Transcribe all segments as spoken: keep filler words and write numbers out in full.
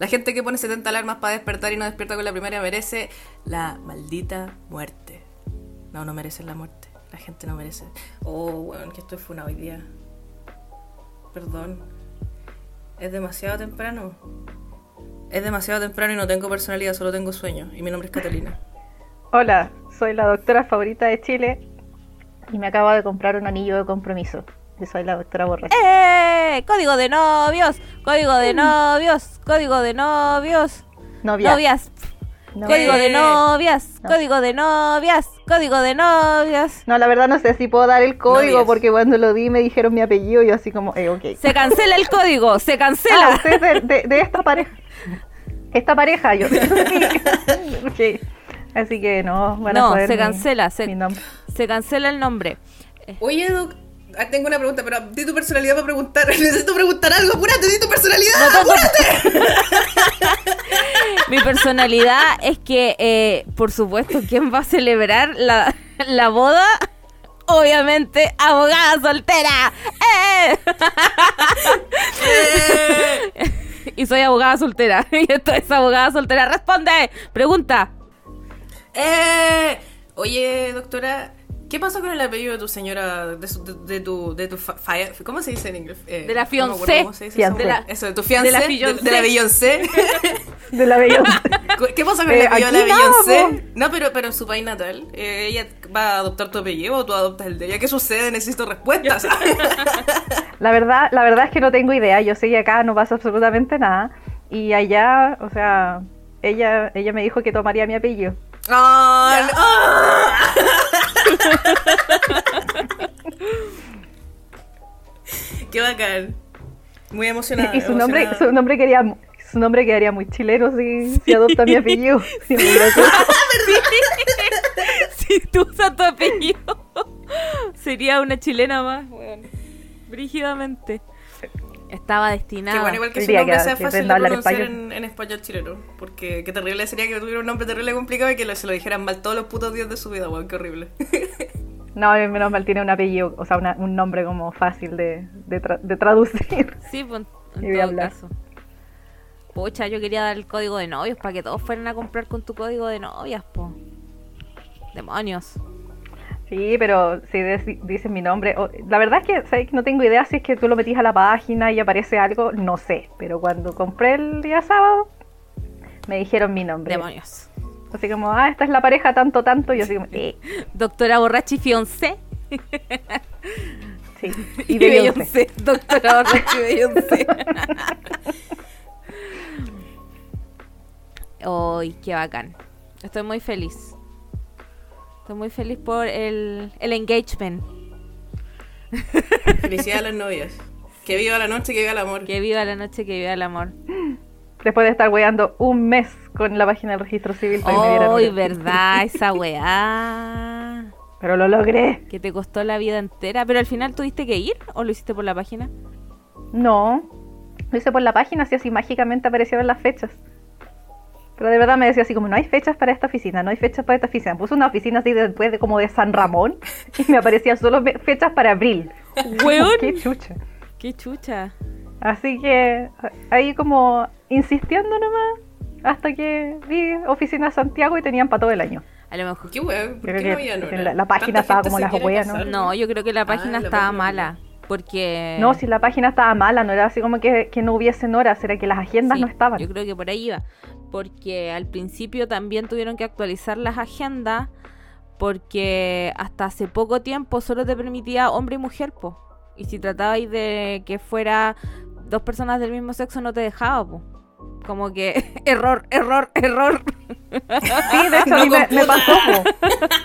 La gente que pone setenta alarmas para despertar y no despierta con la primera merece la maldita muerte. No, no merecen la muerte. La gente no merece. Oh, weón, que estoy funado hoy día. Perdón. Es demasiado temprano. Es demasiado temprano y no tengo personalidad, solo tengo sueño. Y mi nombre es Catalina. Hola, soy la doctora favorita de Chile y me acabo de comprar un anillo de compromiso. Yo soy la doctora Borges. ¡Eh! ¡Código de novios! ¡Código de novios! ¡Código de novios! Novia. Novias. No. Código de novias, no. Código de novias, código de novias. No, la verdad no sé si puedo dar el código novias. Porque cuando lo di me dijeron mi apellido y yo así como, eh, ok. Se cancela el código, se cancela. Ah, de, de, de esta pareja. Esta pareja, yo. Okay. Así que no, van no, a poder. No, se cancela, mi, se, mi se cancela el nombre. Oye, Doc, tengo una pregunta, pero di tu personalidad para preguntar. Necesito preguntar algo, apúrate, di tu personalidad, no, apúrate. Mi personalidad es que, eh, por supuesto, ¿quién va a celebrar la, la boda? Obviamente, abogada soltera. ¡Eh! ¡Eh! Y soy abogada soltera. Y esto es abogada soltera. ¡Responde! Pregunta. Eh, oye, doctora, ¿qué pasó con el apellido de tu señora, de, su, de, de tu, de tu fa, fa, cómo se dice en inglés? Eh, de la fiancé. No ¿Cómo se dice fiancé. Eso? De la, eso, de tu fiancé. De la fiancé. De la Beyoncé. De la Beyoncé. ¿Qué pasó con eh, el apellido de la Beyoncé? No, no. no, pero pero en su país natal, eh, ¿ella va a adoptar tu apellido o tú adoptas el de ella? ¿Qué sucede? Necesito respuestas. La verdad, la verdad es que no tengo idea. Yo sé que acá no pasa absolutamente nada. Y allá, o sea, ella, ella me dijo que tomaría mi apellido. Oh, no. Oh. Qué bacán. Muy emocionada. Y su emocionada. nombre, su nombre quería, su nombre quedaría muy chileno si, si adopta mi apellido. Si, sí. Si tú usas tu apellido, sería una chilena más, bueno, brígidamente. Estaba destinada. Que bueno, igual que su nombre que sea que fácil de pronunciar en, en español chileno. Porque qué terrible sería que tuviera un nombre terrible complicado y que lo, se lo dijeran mal todos los putos días de su vida, weón, qué horrible. No, menos mal tiene un apellido, o sea, una, un nombre como fácil de, de, tra- de traducir. Sí, pues en, en todo hablar. Caso. Pucha, yo quería dar el código de novios para que todos fueran a comprar con tu código de novias, po. Demonios. Sí, pero si de- dices mi nombre, oh, la verdad es que, ¿sabes? No tengo idea si es que tú lo metís a la página y aparece algo, no sé, pero cuando compré el día sábado me dijeron mi nombre. Demonios. Así como, ah, esta es la pareja tanto, tanto, y yo así como, eh. Doctora Borrachi Fiancé. Sí, y Beyoncé. Doctora Borrachi Beyoncé. Ay, qué bacán. Estoy muy feliz. Estoy muy feliz por el, el engagement. Felicidades a las novias. Que viva la noche, que viva el amor. Que viva la noche, que viva el amor. Después de estar weando un mes con la página del registro civil para oh, que me dieran. Uy, verdad, esa weá. Pero lo logré. Que te costó la vida entera. Pero al final tuviste que ir o lo hiciste por la página. No, lo hice por la página, así así mágicamente aparecieron las fechas. Pero de verdad me decía así como, no hay fechas para esta oficina, no hay fechas para esta oficina. Puse una oficina así después de como de San Ramón y me aparecían solo fechas para abril. ¡Hueón! ¡Qué chucha! ¡Qué chucha! Así que ahí como insistiendo nomás hasta que vi Oficina Santiago y tenían para todo el año. A lo mejor. ¿Qué hueón? ¿Por qué no había no? La, la página estaba como las hueas, ¿no? No, yo creo que la página ah, estaba la mala. Porque... No, si la página estaba mala, no era así como que, que no hubiesen horas, era que las agendas sí, no estaban. Yo creo que por ahí iba, porque al principio también tuvieron que actualizar las agendas, porque hasta hace poco tiempo solo te permitía hombre y mujer, po. Y si tratabais de que fuera dos personas del mismo sexo no te dejaba, po. Como que, error, error, error. Sí, de hecho, no a mí me, me pasó, po.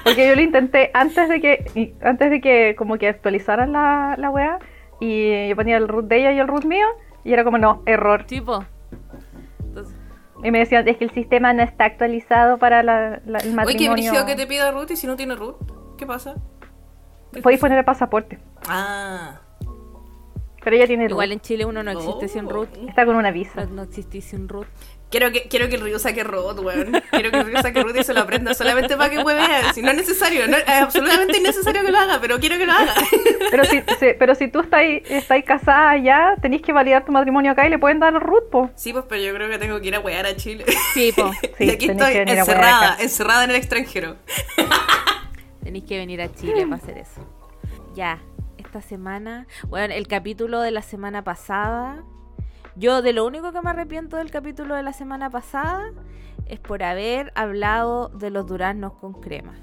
Porque yo lo intenté antes de que, antes de que como que actualizaran la, la weá, y yo ponía el root de ella y el root mío, y era como, no, error. Tipo. Entonces... Y me decían, es que el sistema no está actualizado para la, la, el matrimonio. Oye, qué brígido que te pida root, y si no tiene root, ¿qué pasa? Podéis poner el pasaporte. Ah... Pero ella tiene igual root. En Chile uno no existe oh. sin root. Está con una visa. No existís sin root. Quiero que, quiero que el Ryu saque root, weón. Quiero que el Ryu saque root y se lo aprenda solamente para que huevea. Si no es necesario, no, es absolutamente innecesario que lo haga, pero quiero que lo haga. Pero si, si, pero si tú estás estás casada allá, tenés que validar tu matrimonio acá y le pueden dar root, po. Sí, pues, pero yo creo que tengo que ir a huear a Chile. Sí, po. Sí, y aquí estoy encerrada, encerrada en el extranjero. Tenés que venir a Chile para hacer eso. Ya, esta semana... Bueno, el capítulo de la semana pasada... Yo de lo único que me arrepiento del capítulo de la semana pasada es por haber hablado de los duraznos con crema.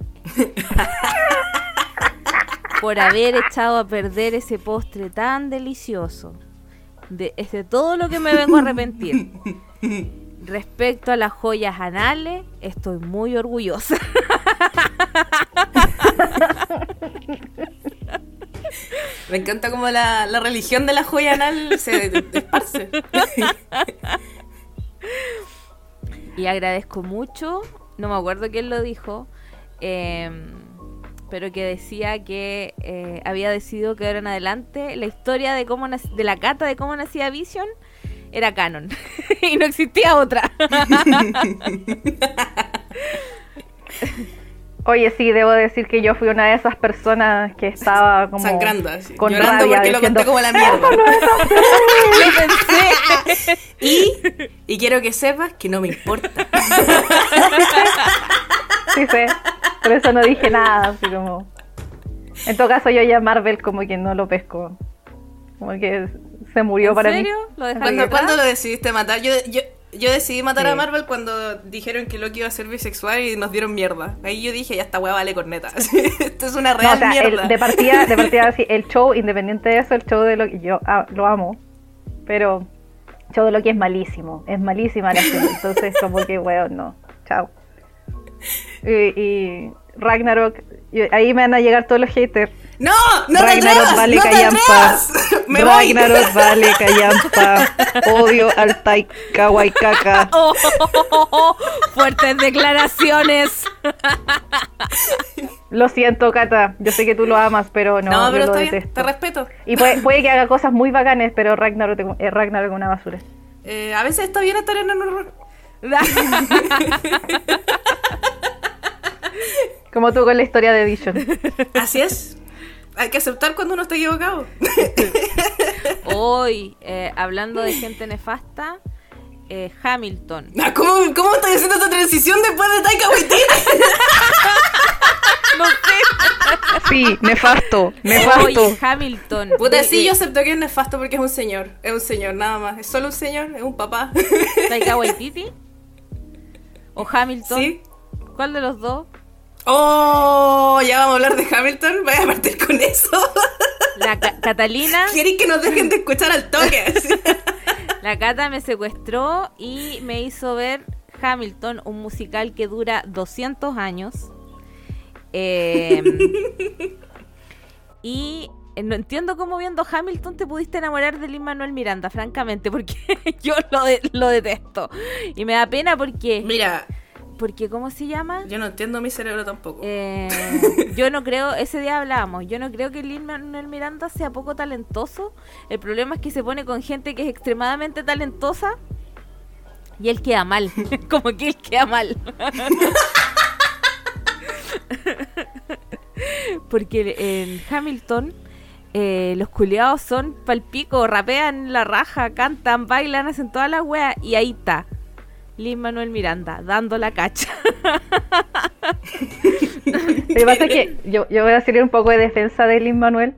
Por haber echado a perder ese postre tan delicioso. De, es de todo lo que me vengo a arrepentir. Respecto a las joyas anales, estoy muy orgullosa. Me encanta como la, la religión de la joya anal se esparce. Y agradezco mucho, no me acuerdo quién lo dijo, eh, pero que decía que eh, había decidido que ahora en adelante la historia de cómo nac- de la cata de cómo nacía Vision era canon y no existía otra. Oye, sí, debo decir que yo fui una de esas personas que estaba como... sangrando, así. Con llorando rabia, porque diciendo, lo conté como la mierda. ¡Eso no es así! y, y quiero que sepas que no me importa. Sí, sé. Por eso no dije nada, así como... En todo caso, yo ya Marvel como que no lo pesco. Como que se murió. ¿En para serio? Mí. ¿Lo dejaste matar? ¿Cuándo lo decidiste matar? Yo... yo... Yo decidí matar sí. a Marvel cuando dijeron que Loki iba a ser bisexual y nos dieron mierda. Ahí yo dije, ya esta weá vale corneta. Esto es una real no, o sea, mierda. El, de partida, de partida así, el show, independiente de eso, el show de Loki, yo ah, lo amo, pero el show de Loki es malísimo, es malísima la serie. Entonces como que weón, no, chao. Y, y Ragnarok, ahí me van a llegar todos los haters. ¡No! ¡No te atrevas! Vale ¡No te atrevas! ¡Me voy! Ragnarok vale callampa. Odio al Taika Waititi. Oh, oh, oh, oh. ¡Fuertes declaraciones! Lo siento, Cata. Yo sé que tú lo amas, pero no. No, pero está bien. Te respeto. Y puede, puede que haga cosas muy bacanes, pero Ragnarok es eh, una basura. Eh, a veces está bien estar en un horror. Como tú con la historia de Vision. Así es. Hay que aceptar cuando uno está equivocado. Hoy, eh, hablando de gente nefasta, eh, Hamilton. ¿Cómo, cómo estás haciendo esta transición después de Taika Waititi? No sé. Sí, nefasto, nefasto. Hoy, Hamilton. Puta, sí, yo acepto que es nefasto porque es un señor. Es un señor, nada más. Es solo un señor, es un papá. ¿Taika Waititi? ¿O Hamilton? ¿Sí? ¿Cuál de los dos? Oh, ya vamos a hablar de Hamilton. Voy a partir con eso. La ca- Catalina. Quieren que nos dejen de escuchar al toque. La Cata me secuestró y me hizo ver Hamilton, un musical que dura doscientos años. Eh, y no entiendo cómo viendo Hamilton te pudiste enamorar de Lin-Manuel Miranda, francamente, porque yo lo, de- lo detesto. Y me da pena porque... Mira... Porque, ¿cómo se llama? Yo no entiendo mi cerebro tampoco. Eh, yo no creo, ese día hablábamos, yo no creo que Lin-Manuel Miranda sea poco talentoso. El problema es que se pone con gente que es extremadamente talentosa y él queda mal. Como que él queda mal. Porque en Hamilton eh, los culiados son palpico, rapean la raja, cantan, bailan, hacen toda la wea y ahí está. Lin-Manuel Miranda, dando la cacha. Lo que pasa es que yo, yo voy a hacer un poco de defensa de Lin-Manuel.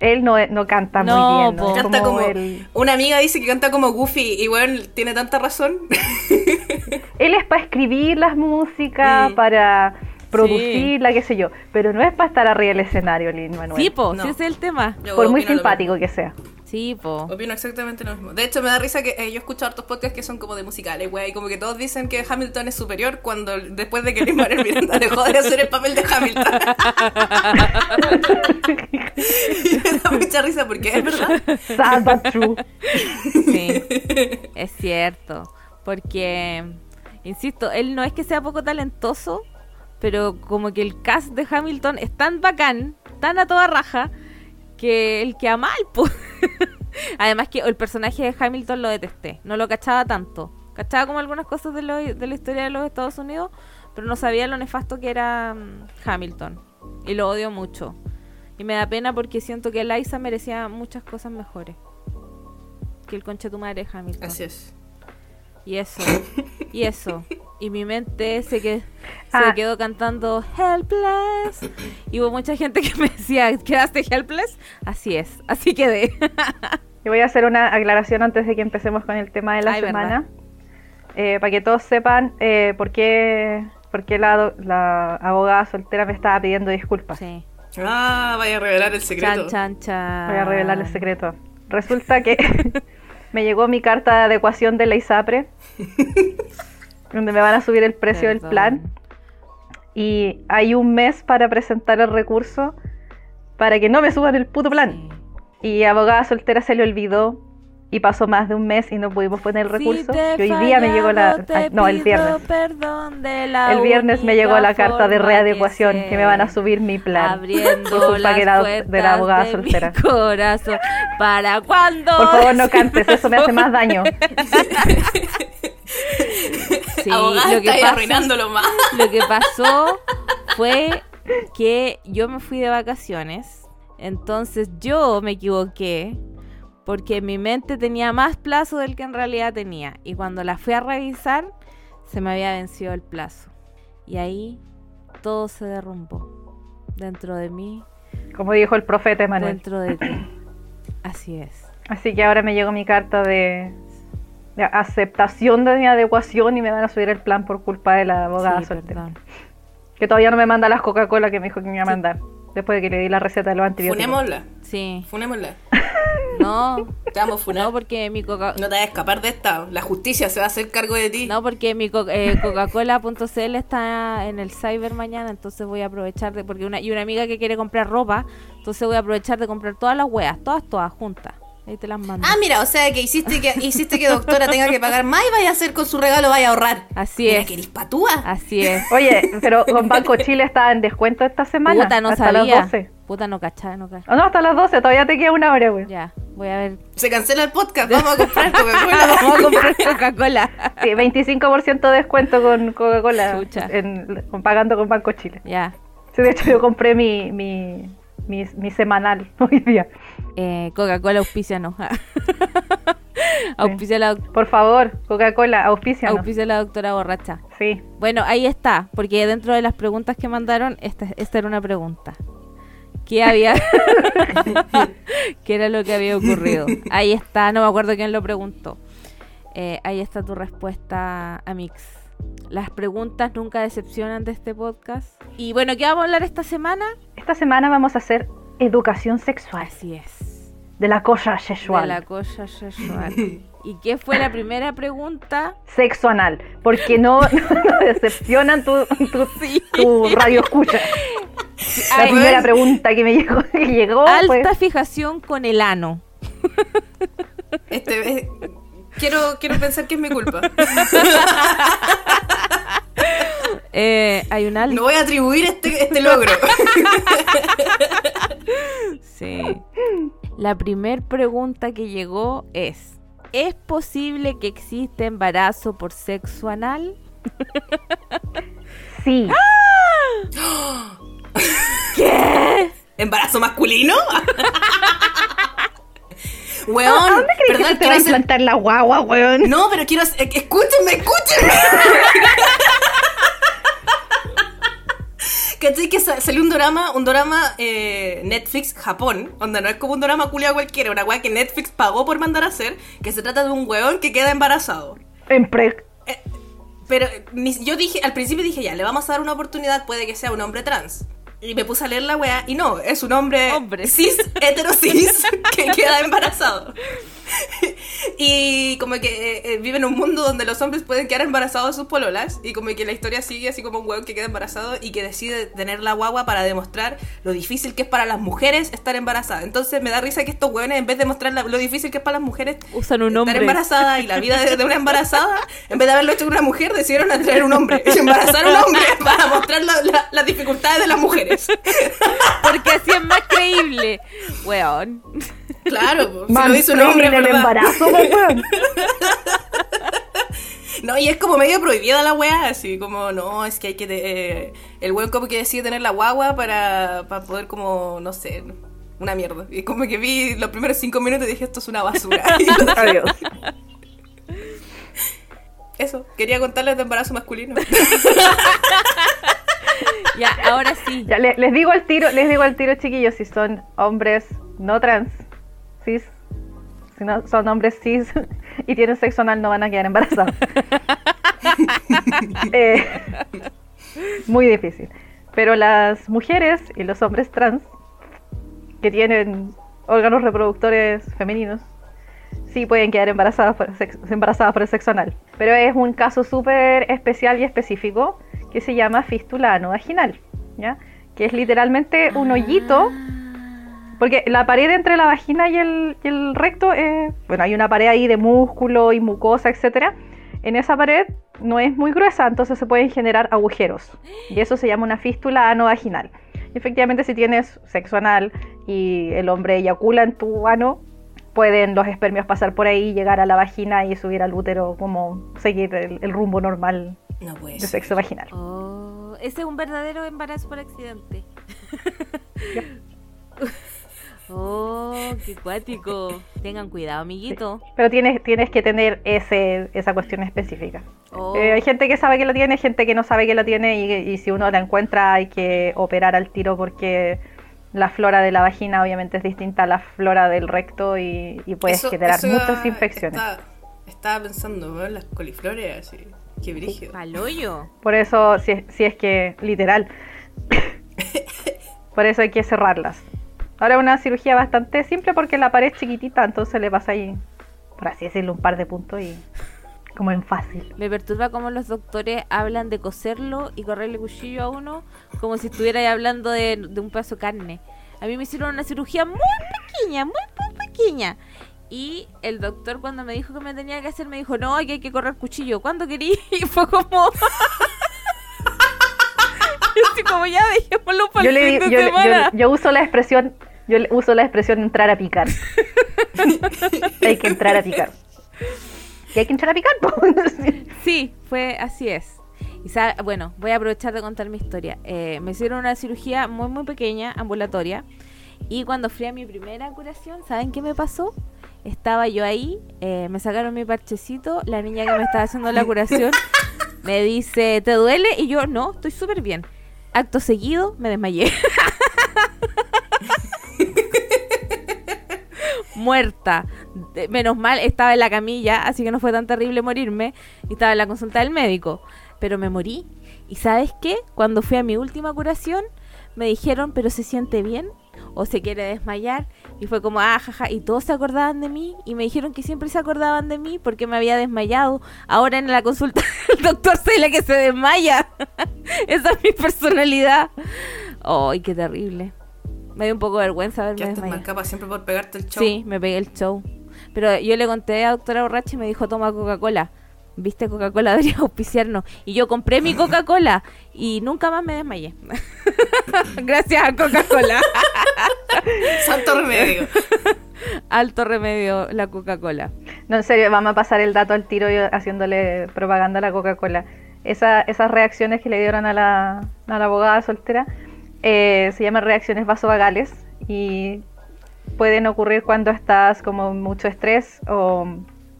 Él no, no canta no, muy bien. No, canta como, como el... Una amiga dice que canta como Goofy y bueno, tiene tanta razón. Él es para escribir las músicas, sí. Para producirla, sí. Qué sé yo. Pero no es para estar arriba del escenario, Lin-Manuel. Sí, po, no. Sí, ese es el tema. Yo Por muy simpático que sea. Sí, po. Opino exactamente lo mismo. De hecho, me da risa que eh, yo escucho hartos podcasts que son como de musicales, güey. Y como que todos dicen que Hamilton es superior cuando después de que Lin-Manuel Miranda dejó de hacer el papel de Hamilton. Y me da mucha risa porque es verdad. Sad but true. Sí, es cierto. Porque, insisto, él no es que sea poco talentoso, pero como que el cast de Hamilton es tan bacán, tan a toda raja, que el que ama al po Además que el personaje de Hamilton lo detesté, no lo cachaba tanto. Cachaba como algunas cosas de, lo, de la historia de los Estados Unidos, pero no sabía lo nefasto que era Hamilton. Y lo odio mucho. Y me da pena porque siento que Eliza merecía muchas cosas mejores que el conche tu madre de Hamilton. Así es. Y eso, y eso. Y mi mente se, que, ah. se quedó cantando Helpless. Y hubo mucha gente que me decía, ¿quedaste Helpless? Así es, así quedé. Yo voy a hacer una aclaración antes de que empecemos con el tema de la Ay, semana. Eh, para que todos sepan eh, por qué, por qué la, la abogada soltera me estaba pidiendo disculpas. Sí. Ah, vaya a revelar el secreto. Chan, chan, chan. Voy a revelar el secreto. Resulta que me llegó mi carta de adecuación de la ISAPRE, donde me van a subir el precio Perdón. del plan. Y hay un mes para presentar el recurso para que no me suban el puto plan. Sí. Y abogada soltera se le olvidó y pasó más de un mes y no pudimos poner el recurso. Si y hoy día fallado, me llegó la... Ay, no, el viernes. El viernes me llegó la carta de readecuación que, que me van a subir mi plan. Abriendo las puertas de la abogada de soltera. Mi corazón. ¿Para cuándo? Por favor, no cantes, eso me hace más daño. Sí, abogada, lo que pasó, arruinándolo más. Lo que pasó fue que yo me fui de vacaciones, entonces yo me equivoqué porque mi mente tenía más plazo del que en realidad tenía, y cuando la fui a revisar se me había vencido el plazo y ahí todo se derrumbó dentro de mí, como dijo el profeta Emanuel, dentro de ti. Así es. Así que ahora me llegó mi carta de La aceptación de mi adecuación y me van a subir el plan por culpa de la abogada sí, soltera. Perdón. Que todavía no me manda las Coca-Cola que me dijo que me iba a mandar. Sí. Después de que le di la receta de los antibióticos. Funémosla. Sí. Funémosla. No. Te vamos a funar. No, porque mi Coca... No te vas a escapar de esta. La justicia se va a hacer cargo de ti. No, porque mi co- eh, Coca-Cola punto c l está en el cyber mañana, entonces voy a aprovechar de... porque una Y una amiga que quiere comprar ropa, entonces voy a aprovechar de comprar todas las weas, todas, todas juntas. Ahí te las mando. Ah, mira, o sea que hiciste que hiciste que doctora tenga que pagar más y vaya a hacer con su regalo, vaya a ahorrar. Así mira, es. ¿Querís patúa? Así es. Oye, pero con Banco Chile estaba en descuento esta semana. Puta, no hasta sabía. Las doce. Puta, no cachaba, no cachaba. Oh, no, hasta las doce, todavía te queda una hora, güey. Ya, voy a ver. Se cancela el podcast, vamos a comprar Coca-Cola. Vamos a comprar Coca-Cola. Sí, veinticinco por ciento de descuento con Coca-Cola. En, con, pagando con Banco Chile. Ya. Sí, de hecho yo compré mi... mi... Mi, mi semanal hoy día. Eh, Coca-Cola auspícianos. Auspicia la doc- Por favor, Coca-Cola auspícianos. Auspicia la doctora borracha. Sí. Bueno, ahí está, porque dentro de las preguntas que mandaron, esta, esta era una pregunta. ¿Qué había? ¿Qué era lo que había ocurrido? Ahí está, no me acuerdo quién lo preguntó. Eh, ahí está tu respuesta, Amix. Las preguntas nunca decepcionan de este podcast. Y bueno, ¿qué vamos a hablar esta semana? Esta semana vamos a hacer educación sexual. Así es. De la cosa sexual. De la cosa sexual. ¿Y qué fue la primera pregunta? Sexo anal. Porque no, no decepcionan tu, tu, sí. tu radio escucha. La Ay, primera pregunta que me llegó, que llegó alta pues... fijación con el ano. Este es... Quiero, quiero pensar que es mi culpa. eh, hay un alta. No voy a atribuir este, este logro. Sí. La primer pregunta que llegó es: ¿es posible que exista embarazo por sexo anal? Sí. ¡Ah! ¿Qué? ¿Embarazo masculino? Weón, ¿a dónde crees perdón, que te va a hacer... implantar la guagua, weón? No, pero quiero hacer... Escúchenme, escúchenme. ¿Cachai? Que salió un drama, un drama eh, Netflix Japón, donde no es como un drama culiado cualquiera, una weá que Netflix pagó por mandar a hacer, que se trata de un weón que queda embarazado. En pre... Eh, pero yo dije, al principio dije, ya, le vamos a dar una oportunidad, puede que sea un hombre trans. Y me puse a leer la weá, y no, es un hombre, hombre. cis, heterocis, que queda embarazado. Y como que eh, vive en un mundo donde los hombres pueden quedar embarazados de sus pololas, y como que la historia sigue así como un weón que queda embarazado y que decide tener la guagua para demostrar lo difícil que es para las mujeres estar embarazada. Entonces me da risa que estos weones, en vez de mostrar la, lo difícil que es para las mujeres usan un hombre. Estar embarazada y la vida de, de una embarazada, en vez de haberlo hecho con una mujer, decidieron traer un hombre, y embarazar a un hombre para mostrar la, la, las dificultades de las mujeres. Porque así es más creíble, weón. Claro, si lo dice un hombre, en el embarazo, weón. No, y es como medio prohibida la weá, así como, no, es que hay que... Te, eh, el weón como que decide tener la guagua para, para poder como, no sé, una mierda. Y como que vi los primeros cinco minutos y dije, esto es una basura. Adiós. Eso, quería contarles de embarazo masculino. Ya, ahora sí. Ya, les, les digo al tiro, les digo al tiro, chiquillos, si son hombres no trans, cis, si no son hombres cis y tienen sexo anal, no van a quedar embarazados. eh, muy difícil. Pero las mujeres y los hombres trans que tienen órganos reproductores femeninos sí pueden quedar embarazadas por, sexo, embarazadas por el sexo anal. Pero es un caso súper especial y específico que se llama fístula anovaginal, ¿ya? Que es literalmente un hoyito, porque la pared entre la vagina y el, y el recto, eh, bueno, hay una pared ahí de músculo y mucosa, etcétera. En esa pared no es muy gruesa, entonces se pueden generar agujeros. Y eso se llama una fístula anovaginal. Y efectivamente, si tienes sexo anal y el hombre eyacula en tu ano, pueden los espermios pasar por ahí, llegar a la vagina y subir al útero, como seguir el, el rumbo normal no de sexo vaginal. Oh, ese es un verdadero embarazo por accidente. Oh, qué cuático. Tengan cuidado, amiguito. Sí, pero tienes, tienes que tener ese, esa cuestión específica. Oh. Eh, hay gente que sabe que lo tiene, gente que no sabe que lo tiene, y, y si uno la encuentra hay que operar al tiro, porque la flora de la vagina obviamente es distinta a la flora del recto y, y puedes eso, generar eso muchas infecciones. Está, estaba pensando, ¿no? Las coliflores, así, qué brígido. Paloyo. Por eso, si, si es que, literal, por eso hay que cerrarlas. Ahora es una cirugía bastante simple porque la pared es chiquitita, entonces le pasa ahí, por así decirlo, un par de puntos y como en fácil. Me perturba cómo los doctores hablan de coserlo y correrle cuchillo a uno como si estuviera hablando de, de un pedazo de carne. A mí me hicieron una cirugía muy pequeña, muy, muy pequeña. Y el doctor, cuando me dijo que me tenía que hacer, me dijo, no, aquí hay que correr cuchillo. ¿Cuándo querí? Y fue como... y como ya dejémoslo para el fin de yo, semana. Yo, yo uso la expresión, yo uso la expresión entrar a picar. Hay que entrar a picar. Y hay que entrar a picar, sí, fue así es. Y sabe, bueno, voy a aprovechar de contar mi historia. Eh, me hicieron una cirugía muy muy pequeña, ambulatoria, y cuando fui a mi primera curación, ¿saben qué me pasó? Estaba yo ahí, eh, me sacaron mi parchecito, la niña que me estaba haciendo la curación me dice, ¿te duele? Y yo, no, estoy súper bien. Acto seguido, me desmayé. Muerta. Menos mal, estaba en la camilla, así que no fue tan terrible morirme. Estaba en la consulta del médico, pero me morí. ¿Y sabes qué? Cuando fui a mi última curación, me dijeron, ¿pero se siente bien? ¿O se quiere desmayar? Y fue como, ah, jaja, y todos se acordaban de mí. Y me dijeron que siempre se acordaban de mí porque me había desmayado. Ahora en la consulta el doctor soy la que se desmaya. Esa es mi personalidad. Ay, oh, qué terrible. Me dio un poco de vergüenza haberme desmayado. Marcaba siempre por pegarte el show. Sí, me pegué el show. Pero yo le conté a doctora Borrachi y me dijo, toma Coca-Cola. Viste, Coca-Cola debería auspiciarnos. Y yo compré mi Coca-Cola y nunca más me desmayé. Gracias a Coca-Cola. Santo remedio. Alto remedio la Coca-Cola. No, en serio, vamos a pasar el dato al tiro yo haciéndole propaganda a la Coca-Cola. Esa, esas reacciones que le dieron a la, a la abogada soltera eh, se llaman reacciones vasovagales y pueden ocurrir cuando estás como mucho estrés o,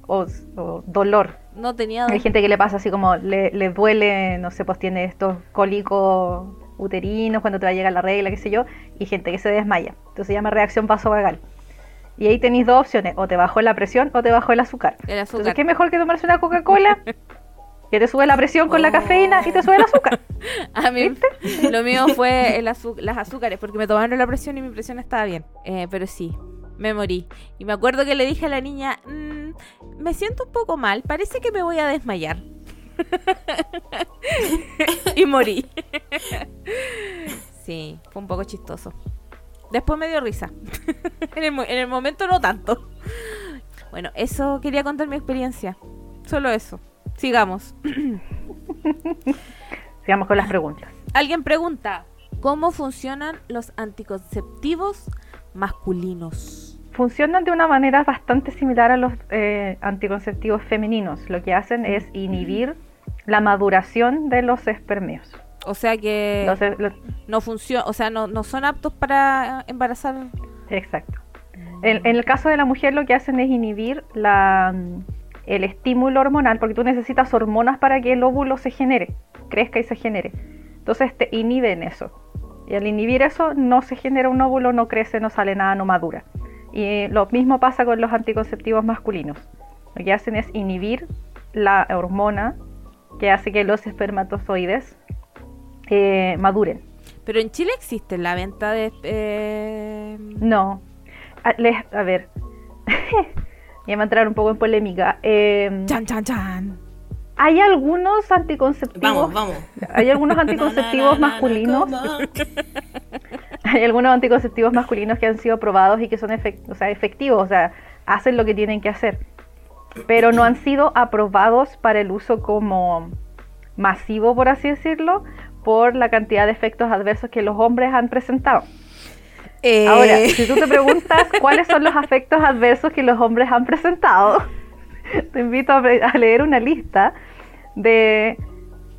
o, o dolor. No tenía dolor. Hay gente que le pasa así como, le, le duele, no sé, pues tiene estos cólicos uterinos cuando te va a llegar la regla, qué sé yo, y gente que se desmaya. Entonces se llama reacción vasovagal. Y ahí tenéis dos opciones, o te bajó la presión o te bajó el azúcar. El azúcar. Entonces, ¿qué mejor que tomarse una Coca-Cola? Que te sube la presión con oh. la cafeína y te sube el azúcar. A mí, ¿viste? Lo mío fue el azúcar, las azúcares, porque me tomaron la presión y mi presión estaba bien. Eh, pero sí. Me morí. Y me acuerdo que le dije a la niña, mmm, me siento un poco mal, parece que me voy a desmayar. Y morí. Sí, fue un poco chistoso. Después me dio risa. en, el, en el momento no tanto. Bueno, eso quería contar mi experiencia. Solo eso. Sigamos. Sigamos con las preguntas. Alguien pregunta, ¿cómo funcionan los anticonceptivos masculinos? funcionan de una manera bastante similar a los eh, anticonceptivos femeninos. Lo que hacen es inhibir la maduración de los espermeos. O sea que los, los, no funciona, o sea, no, no son aptos para embarazar. Exacto. En, en el caso de la mujer, lo que hacen es inhibir la, el estímulo hormonal, porque tú necesitas hormonas para que el óvulo se genere, crezca y se genere. Entonces te inhiben eso. Y al inhibir eso, no se genera un óvulo, no crece, no sale nada, no madura. Y lo mismo pasa con los anticonceptivos masculinos. Lo que hacen es inhibir la hormona que hace que los espermatozoides eh, maduren. ¿Pero en Chile existe la venta de...? Eh... No. A, les, a ver, ya me entraron un poco en polémica. Eh, ¡Chan, chan, chan! Hay algunos anticonceptivos... Vamos, vamos. Hay algunos anticonceptivos masculinos... Hay algunos anticonceptivos masculinos que han sido probados y que son efect- o sea, efectivos, o sea, hacen lo que tienen que hacer, pero no han sido aprobados para el uso como masivo, por así decirlo, por la cantidad de efectos adversos que los hombres han presentado. Eh... Ahora, si tú te preguntas cuáles son los efectos adversos que los hombres han presentado, te invito a, pre- a leer una lista de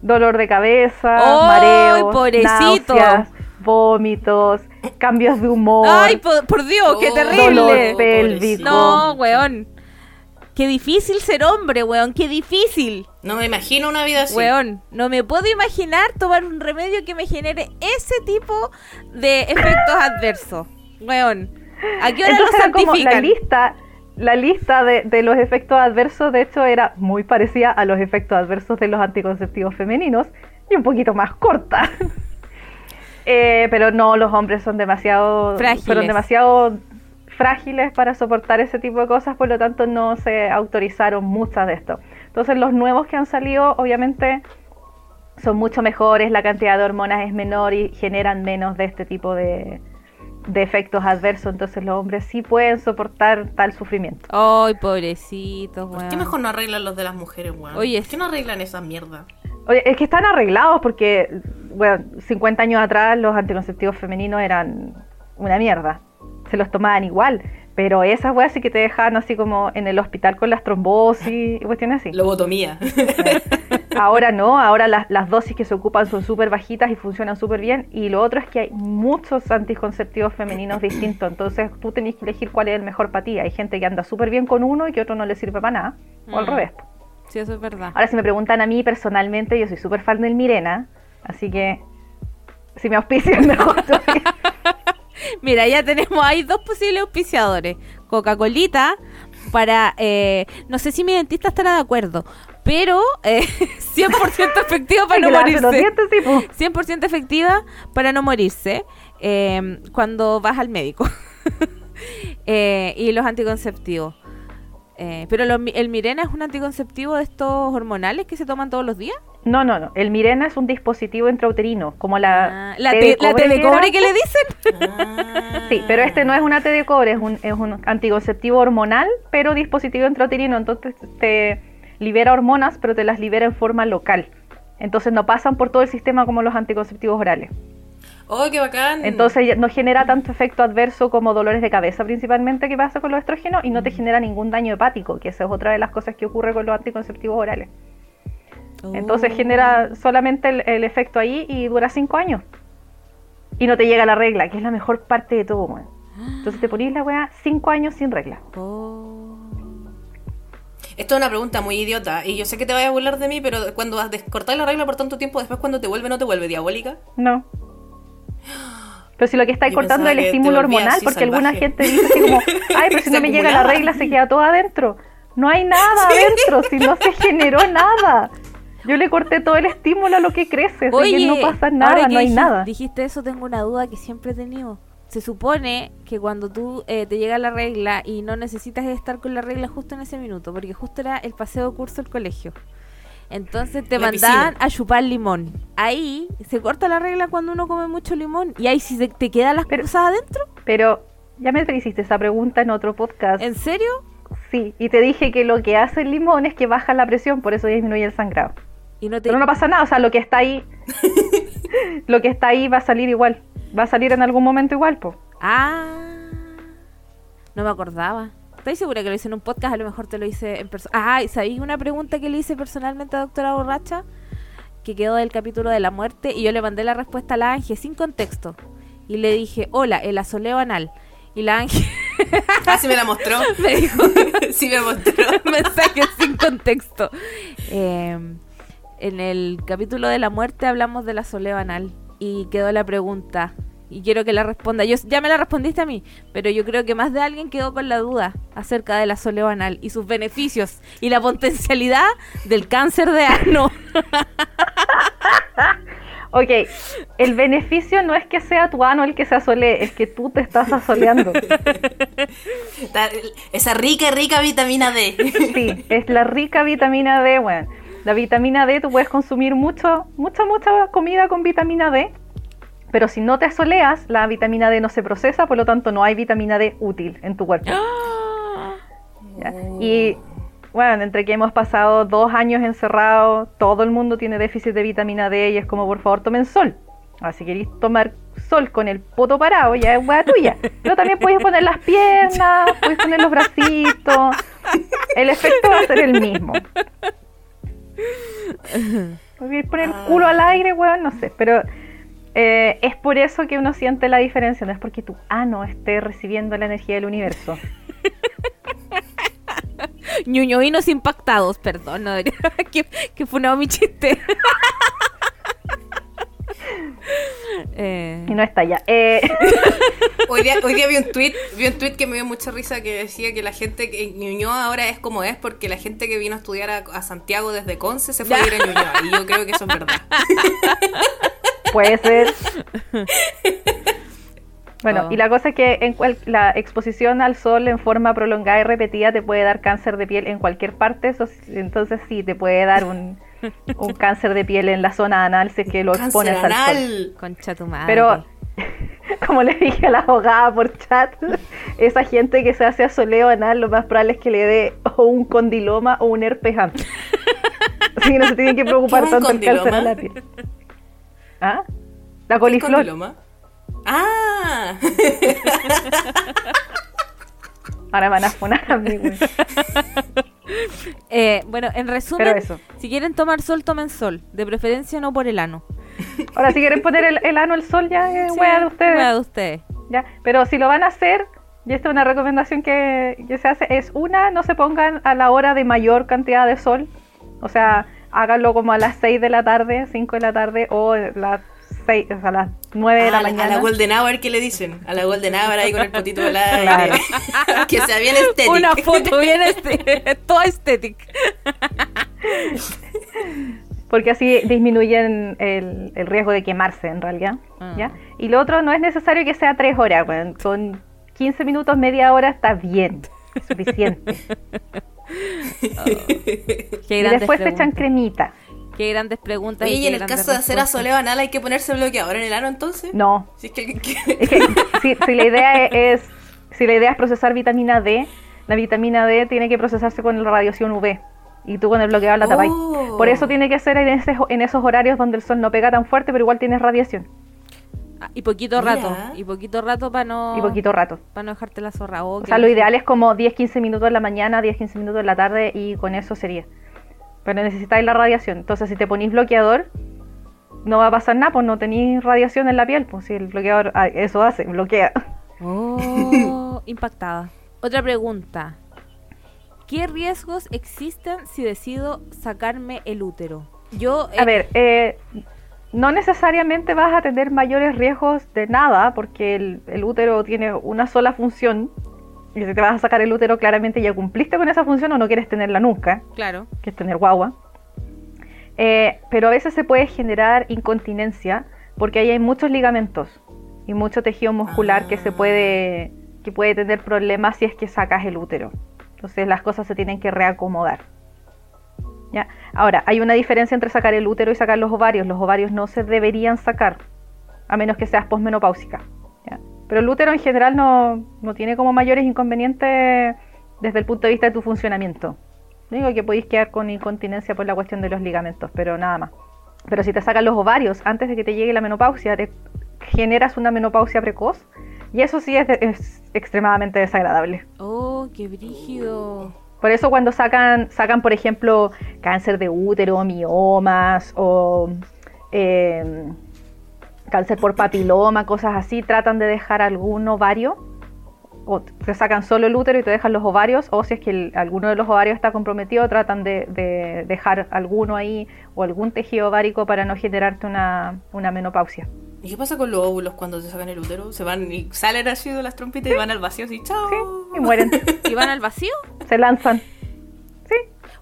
dolor de cabeza, ¡oh, mareos, pobrecito! Náuseas, vómitos, cambios de humor. ¡Ay, por, por Dios, oh, qué terrible! Dolor pélvico. No, weón. Qué difícil ser hombre, weón, qué difícil. No me imagino una vida así. Weón, no me puedo imaginar tomar un remedio que me genere ese tipo de efectos adversos. Weón, ¿a qué hora entonces lo santifican? La lista, la lista de, de los efectos adversos, de hecho, era muy parecida a los efectos adversos de los anticonceptivos femeninos y un poquito más corta. Eh, pero no, los hombres son demasiado frágiles. Fueron demasiado frágiles para soportar ese tipo de cosas, por lo tanto no se autorizaron muchas de esto. Entonces los nuevos que han salido obviamente son mucho mejores, la cantidad de hormonas es menor y generan menos de este tipo de, de efectos adversos, entonces los hombres sí pueden soportar tal sufrimiento. Ay, pobrecitos, weón. ¿Por qué mejor no arreglan los de las mujeres, weón? Oye, ¿por qué no arreglan esa mierda? Oye, es que están arreglados porque... Bueno, cincuenta años atrás los anticonceptivos femeninos eran una mierda, se los tomaban igual, pero esas weas sí que te dejaban así como en el hospital con las trombosis y cuestiones así. Lobotomía. Ahora no, ahora las, las dosis que se ocupan son súper bajitas y funcionan súper bien, y lo otro es que hay muchos anticonceptivos femeninos distintos, entonces tú tenés que elegir cuál es el mejor para ti. Hay gente que anda súper bien con uno y que otro no le sirve para nada, mm. o al revés. Sí, eso es verdad. Ahora si me preguntan a mí personalmente, yo soy súper fan del Mirena. Así que, si me auspician, mejor todavía. Mira, ya tenemos ahí dos posibles auspiciadores. Coca-Colita, para... Eh, no sé si mi dentista estará de acuerdo, pero eh, cien por ciento efectiva para no morirse. cien por ciento efectiva para no morirse eh, cuando vas al médico. eh, y los anticonceptivos. Eh, pero lo, el Mirena es un anticonceptivo de estos hormonales que se toman todos los días. No, no, no. El Mirena es un dispositivo intrauterino, como la ah, la té de, te, cobre, la té de cobre que le dicen. Ah. Sí, pero este no es una té de cobre, es un, es un anticonceptivo hormonal, pero dispositivo intrauterino. Entonces te libera hormonas, pero te las libera en forma local. Entonces no pasan por todo el sistema como los anticonceptivos orales. ¡Oh, qué bacán! Entonces no genera tanto efecto adverso como dolores de cabeza principalmente que pasa con los estrógenos, y no te genera ningún daño hepático, que esa es otra de las cosas que ocurre con los anticonceptivos orales. Oh. Entonces genera solamente el, el efecto ahí y dura cinco años. Y no te llega la regla, que es la mejor parte de todo, man. Entonces te ponís la weá cinco años sin regla. Oh. Esto es una pregunta muy idiota, y yo sé que te vayas a burlar de mí, pero cuando cortás la regla por tanto tiempo, después cuando te vuelve, ¿no te vuelve diabólica? No. Pero si lo que estáis cortando es el estímulo hormonal, porque salvaje. Alguna gente dice así como, ay, pero si no acumulaba. Me llega la regla se queda todo adentro. No hay nada sí. adentro, si no se generó nada. Yo le corté todo el estímulo a lo que crece. Oye, no pasa nada, no hay dij- nada. Dijiste eso, tengo una duda que siempre he tenido. Se supone que cuando tú eh, te llega la regla y no necesitas estar con la regla justo en ese minuto, porque justo era el paseo curso del colegio. Entonces te mandaban a chupar limón. Ahí se corta la regla cuando uno come mucho limón. Y ahí si te quedan las pero, cosas adentro. Pero ya me hiciste esa pregunta en otro podcast. ¿En serio? Sí, y te dije que lo que hace el limón es que baja la presión, por eso disminuye el sangrado. Y no te... Pero no pasa nada, o sea, lo que está ahí lo que está ahí va a salir igual. Va a salir en algún momento igual, po. Ah. No me acordaba. Estoy segura que lo hice en un podcast, a lo mejor te lo hice en persona. Ah, ¿sabéis una pregunta que le hice personalmente a Doctora Borracha? Que quedó del capítulo de la muerte y yo le mandé la respuesta a la Ángel sin contexto. Y le dije, hola, el asoleo anal. Y la Ángel... Ah, sí me la mostró. Me dijo... sí me mostró. Mensaje sin contexto. Eh, en el capítulo de la muerte hablamos del asoleo anal. Y quedó la pregunta... Y quiero que la responda. Yo, ya me la respondiste a mí, pero yo creo que más de alguien quedó con la duda acerca del asoleo anal y sus beneficios y la potencialidad del cáncer de ano. Ok, el beneficio no es que sea tu ano el que se asolee, es que tú te estás asoleando. Esa rica, rica vitamina D. Sí, es la rica vitamina D, bueno. La vitamina D, tú puedes consumir mucho, mucha, mucha comida con vitamina D. Pero si no te asoleas, la vitamina D no se procesa, por lo tanto no hay vitamina D útil en tu cuerpo. ¿Ya? Y bueno, entre que hemos pasado dos años encerrados, todo el mundo tiene déficit de vitamina D y es como, por favor, tomen sol. Ahora, si queréis tomar sol con el poto parado, ya es hueá tuya. Pero también podéis poner las piernas, podéis poner los bracitos. El efecto va a ser el mismo. Podéis poner el culo al aire, weón, no sé, pero... Eh, es por eso que uno siente la diferencia, no es porque tu ano esté recibiendo la energía del universo. Ñuñoinos impactados, perdón, no, que, que funado mi chiste. eh. Y no está ya. Eh. Hoy día, hoy día vi un tweet, vi un tweet que me dio mucha risa que decía que la gente que Ñuñoa ahora es como es porque la gente que vino a estudiar a, a Santiago desde Conce se fue a ir a Ñuñoa, y yo creo que eso es verdad. Puede ser. Bueno, oh. Y la cosa es que en cual, la exposición al sol en forma prolongada y repetida te puede dar cáncer de piel en cualquier parte. Eso, entonces sí, te puede dar un, un cáncer de piel en la zona anal si es que lo expones al sol. Concha tu madre. Pero, como le dije a la abogada por chat, esa gente que se hace asoleo anal, lo más probable es que le dé o un condiloma o un herpes anal. Así que no se tienen que preocupar tanto el cáncer de la piel. ¿Ah? La coliflor. Ah. Ahora van a funar a mí, güey. Eh, bueno, en resumen, si quieren tomar sol, tomen sol. De preferencia no por el ano. Ahora, si quieren poner el, el ano al sol, ya es sí, hueá de ustedes. Hueá de ustedes. Ya, pero si lo van a hacer, y esta es una recomendación que, que se hace, es una, no se pongan a la hora de mayor cantidad de sol. O sea, háganlo como a las seis de la tarde, cinco de la tarde o las seis, o sea, las nueve de ah, la mañana. A la Golden Hour, ¿qué le dicen? A la Golden Hour ahí con el potito de la claro. Que sea bien estética. Una foto bien estética, toda estética. Porque así disminuyen el, el riesgo de quemarse en realidad. Mm. ¿Ya? Y lo otro, no es necesario que sea tres horas, bueno, con quince minutos, media hora está bien, es suficiente. Oh. Qué y después te echan cremita. Qué grandes preguntas. Oye, y en el caso de hacer asoleo anal, ¿hay que ponerse bloqueador en el ano entonces? No. Si, es que, que... Es que, si, si la idea es, es si la idea es procesar vitamina D, la vitamina D tiene que procesarse con la radiación U V y tú con el bloqueador la tapáis. Oh. Por eso tiene que ser en, ese, en esos horarios donde el sol no pega tan fuerte, pero igual tienes radiación. Ah, y poquito Mira. rato, y poquito rato para no... Y poquito rato. Para no dejarte la zorra. Oh, o sea, lo ideal es como diez a quince minutos en la mañana, diez a quince minutos en la tarde y con eso sería. Pero necesitáis la radiación. Entonces, si te ponís bloqueador, no va a pasar nada, pues no tenéis radiación en la piel. Pues si el bloqueador, ah, eso hace, bloquea. Oh, impactada. Otra pregunta. ¿Qué riesgos existen si decido sacarme el útero? Yo... Eh... A ver, eh... no necesariamente vas a tener mayores riesgos de nada, porque el, el útero tiene una sola función, y si te vas a sacar el útero, claramente ya cumpliste con esa función o no quieres tenerla nunca. Claro. Que es tener guagua. Eh, pero a veces se puede generar incontinencia, porque ahí hay muchos ligamentos y mucho tejido muscular ah. que se puede, que puede tener problemas si es que sacas el útero. Entonces las cosas se tienen que reacomodar. ¿Ya? Ahora, hay una diferencia entre sacar el útero y sacar los ovarios. Los ovarios no se deberían sacar, a menos que seas posmenopáusica. ¿Ya? Pero el útero en general no, no tiene como mayores inconvenientes desde el punto de vista de tu funcionamiento. Digo que podéis quedar con incontinencia por la cuestión de los ligamentos, pero nada más. Pero si te sacan los ovarios antes de que te llegue la menopausia, te generas una menopausia precoz Y eso sí es, de, es extremadamente desagradable. ¡Oh, qué brígido! Por eso cuando sacan, sacan por ejemplo, cáncer de útero, miomas o eh, cáncer por papiloma, cosas así, tratan de dejar algún ovario, o te sacan solo el útero y te dejan los ovarios, o si es que el, alguno de los ovarios está comprometido, tratan de, de dejar alguno ahí o algún tejido ovárico para no generarte una, una menopausia. ¿Y qué pasa con los óvulos cuando te sacan el útero? Se van y salen así de las trompitas, sí, y van al vacío así, chao. Sí, y mueren. ¿Y van al vacío? Se lanzan. Sí.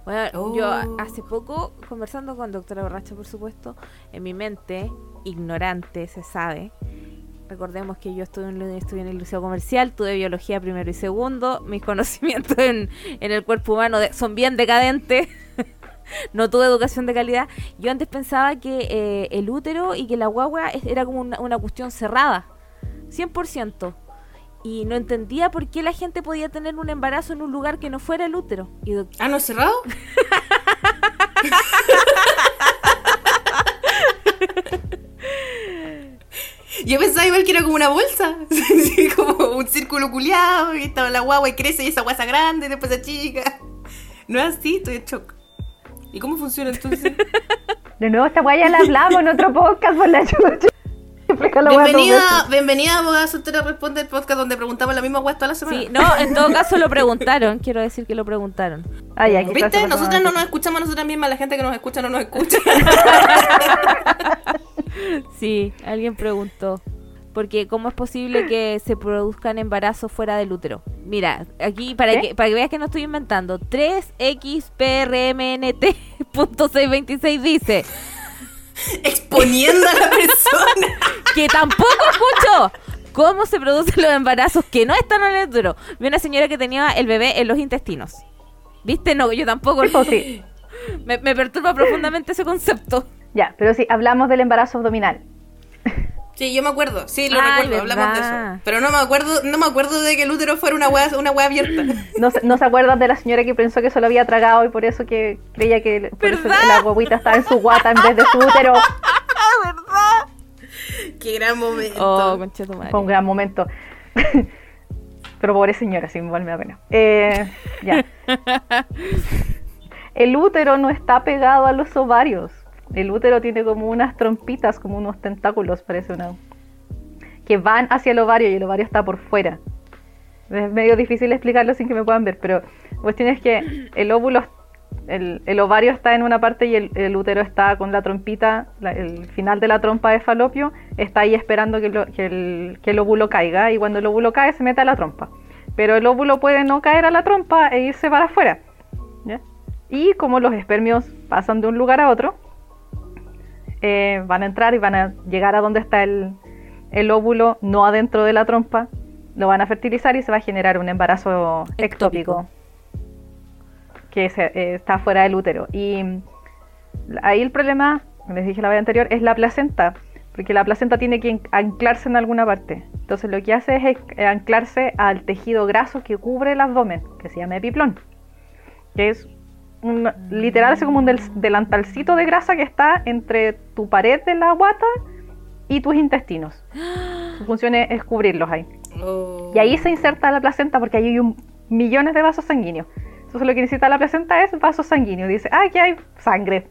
Bueno, oh. yo hace poco, conversando con Doctora Borracha, por supuesto, en mi mente, ignorante, se sabe. Recordemos que yo estudié en, estudié en el Liceo Comercial, tuve biología primero y segundo. Mis conocimientos en, en el cuerpo humano de, son bien decadentes. No tuve educación de calidad. Yo antes pensaba que eh, el útero y que la guagua era como una, una cuestión cerrada, cien por ciento. Y no entendía por qué la gente podía tener un embarazo en un lugar que no fuera el útero. Y doc- ¿Ah, no es cerrado? Yo pensaba igual que era como una bolsa, como un círculo culiado, y estaba la guagua y crece y esa guasa grande, y después esa chica. No es así, estoy en shock. ¿Y cómo funciona entonces? De nuevo, esta guaya la hablamos en otro podcast por la chucha. Bienvenida, bienvenida, abogada soltera responde, el podcast donde preguntamos la misma guaya toda la semana. Sí, no, en todo caso lo preguntaron, quiero decir que lo preguntaron. Ah, ya, ¿viste? Nosotras no nos escuchamos a nosotras mismas, la gente que nos escucha no nos escucha. Sí, alguien preguntó. Porque ¿cómo es posible que se produzcan embarazos fuera del útero? Mira, aquí para ¿Eh? que para que veas que no estoy inventando, tres equis pe erre eme ene te punto seiscientos veintiséis dice, exponiendo a la persona que tampoco escucho cómo se producen los embarazos que no están en el útero. Vi una señora que tenía el bebé en los intestinos. ¿Viste? No, yo tampoco. Sí. Me, me perturba profundamente ese concepto. Ya, pero sí, hablamos del embarazo abdominal. Sí, yo me acuerdo, sí, lo ah, recuerdo, ¿verdad? Hablamos de eso. Pero no me acuerdo, no me acuerdo de que el útero fuera una hueá, una hueá abierta. No, no se acuerdan de la señora que pensó que se lo había tragado y por eso que creía que por eso la guaguita estaba en su guata en vez de su útero. ¿Verdad? Qué gran momento. Oh, concha tu madre. Fue un gran momento. Pero pobre señora, sí, igual me da pena. Eh, ya. El útero no está pegado a los ovarios. El útero tiene como unas trompitas, como unos tentáculos, parece una, que van hacia el ovario y el ovario está por fuera. Es medio difícil explicarlo sin que me puedan ver, pero pues tienes que el óvulo, el, el ovario está en una parte y el, el útero está con la trompita, la, el final de la trompa de falopio está ahí esperando que, lo, que, el, que el óvulo caiga, y cuando el óvulo cae se mete a la trompa. Pero el óvulo puede no caer a la trompa e irse para afuera, ¿ya? Y como los espermios pasan de un lugar a otro, Eh, van a entrar y van a llegar a donde está el, el óvulo, no adentro de la trompa, lo van a fertilizar y se va a generar un embarazo ectópico, ectópico. que se, eh, está fuera del útero. Y ahí el problema, les dije la vez anterior, es la placenta, porque la placenta tiene que anclarse en alguna parte. Entonces lo que hace es anclarse al tejido graso que cubre el abdomen, que se llama epiplón, que es Un, literal, es como un del, delantalcito de grasa que está entre tu pared de la guata y tus intestinos. Su función es cubrirlos ahí. Oh. Y ahí se inserta la placenta porque ahí hay un, millones de vasos sanguíneos. Entonces lo que necesita la placenta es vasos sanguíneos. Dice, ah, aquí hay sangre.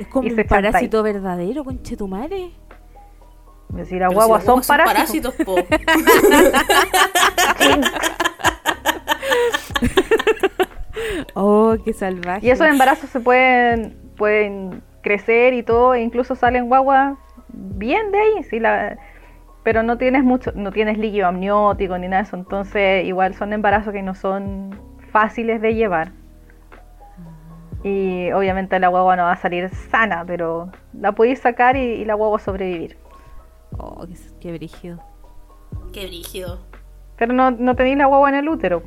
Es como y un parásito ahí. Verdadero, conchetumare. Es decir, a guagua, si son, son parásitos. parásitos po. Oh, qué salvaje. Y esos embarazos se pueden pueden crecer y todo, e incluso salen guagua bien de ahí, si la, pero no tienes mucho, no tienes líquido amniótico ni nada de eso, entonces igual son embarazos que no son fáciles de llevar. Y obviamente la guagua no va a salir sana, pero la podéis sacar y, y la guagua sobrevivir. Oh, qué, qué brígido. Qué brígido. Pero no, no tenéis la guagua en el útero.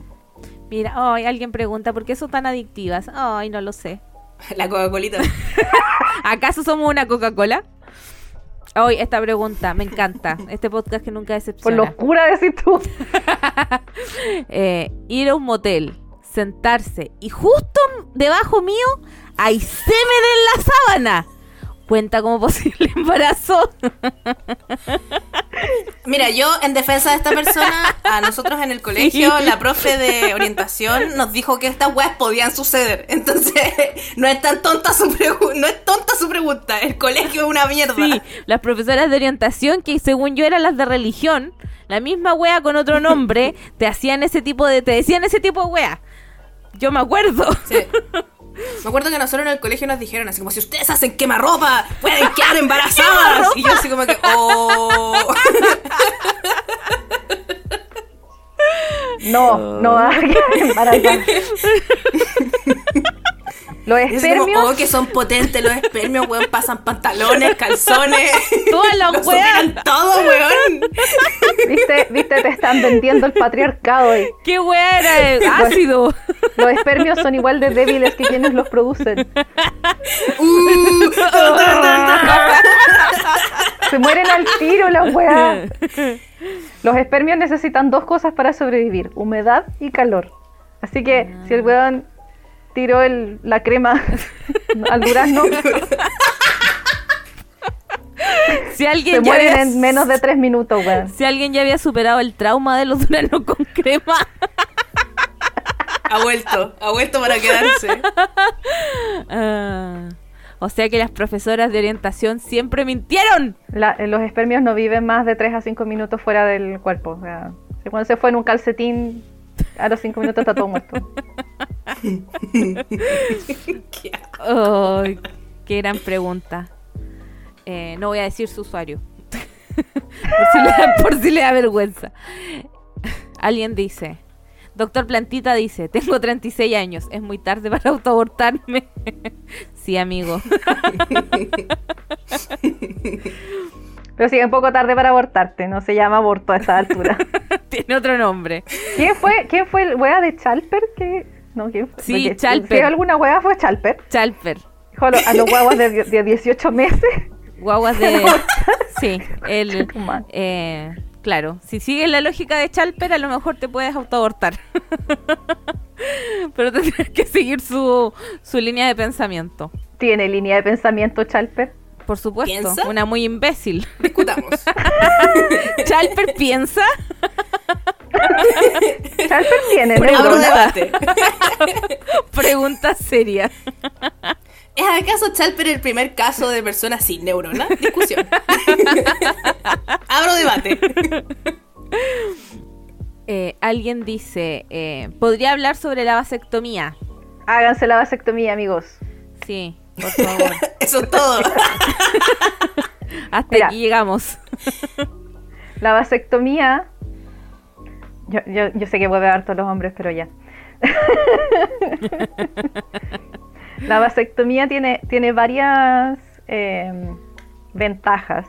Mira, ay, oh, alguien pregunta, ¿por qué son tan adictivas? Ay, oh, no lo sé. La Coca-Colita. ¿Acaso somos una Coca-Cola? Ay, oh, esta pregunta, me encanta. Este podcast que nunca decepciona. Por locura decís tú. eh, ir a un motel, sentarse y justo debajo mío hay semen en la sábana. ¿Cuenta como posible embarazo? Mira, yo en defensa de esta persona, a nosotros en el colegio, sí, la profe de orientación nos dijo que estas weas podían suceder. Entonces, no es tan tonta su pregu- no es tonta su pregunta. El colegio es una mierda. Sí, las profesoras de orientación, que según yo eran las de religión, la misma wea con otro nombre, te hacían ese tipo de, te decían ese tipo de wea. Yo me acuerdo. Sí. Me acuerdo que nosotros en el colegio nos dijeron así como, si ustedes hacen quemarropa, pueden quedar embarazadas. Y yo así como que, oh. No, no van a quedar embarazadas. Los espermios. Como, oh, que son potentes los espermios, weón, pasan pantalones, calzones. Todas las weón. Todo, weón. Viste, viste, te están vendiendo el patriarcado. Eh. Qué weón era, el ácido. Los, los espermios son igual de débiles que quienes los producen. Uh, Se mueren al tiro las weón. Los espermios necesitan dos cosas para sobrevivir: humedad y calor. Así que, ah. si el weón tiró el, la crema al durazno, si alguien se mueren había, en menos de tres minutos, weón. Si alguien ya había superado el trauma de los duraznos con crema, ha vuelto, ha vuelto para quedarse. Uh, o sea que las profesoras de orientación siempre mintieron. La, los espermios no viven más de tres a cinco minutos fuera del cuerpo. O sea, cuando se fue en un calcetín, a los cinco minutos está todo muerto. Oh, qué gran pregunta. eh, No voy a decir su usuario. Por si le da, por si le da vergüenza. Alguien dice, Doctor Plantita dice, tengo treinta y seis años, es muy tarde para autoabortarme. Sí, amigo. Pero sigue un poco tarde para abortarte. No se llama aborto a esta altura. Tiene otro nombre. ¿Quién fue, ¿quién fue el wea de Chalper? Que no, ¿quién fue? Sí, Chalper. Si alguna wea fue Chalper. Chalper. Dijo a, lo, a los guaguas de, de dieciocho meses. Guaguas de... sí, el... Eh, claro, si sigues la lógica de Chalper, a lo mejor te puedes autoabortar. Pero tendrás que seguir su, su línea de pensamiento. ¿Tiene línea de pensamiento Chalper? Por supuesto. ¿Piensa? Una muy imbécil. Discutamos. ¿Chalper piensa? ¿Chalper tiene neuronas? Pregunta seria. ¿Es acaso Chalper el primer caso de persona sin neuronas? Discusión. Abro debate. Eh, alguien dice, eh, ¿podría hablar sobre la vasectomía? Háganse la vasectomía, amigos. Sí. Por favor. Eso es todo. Hasta mira, aquí llegamos. La vasectomía. Yo, yo, yo sé que puede haber todos los hombres, pero ya. La vasectomía tiene, tiene varias eh, ventajas.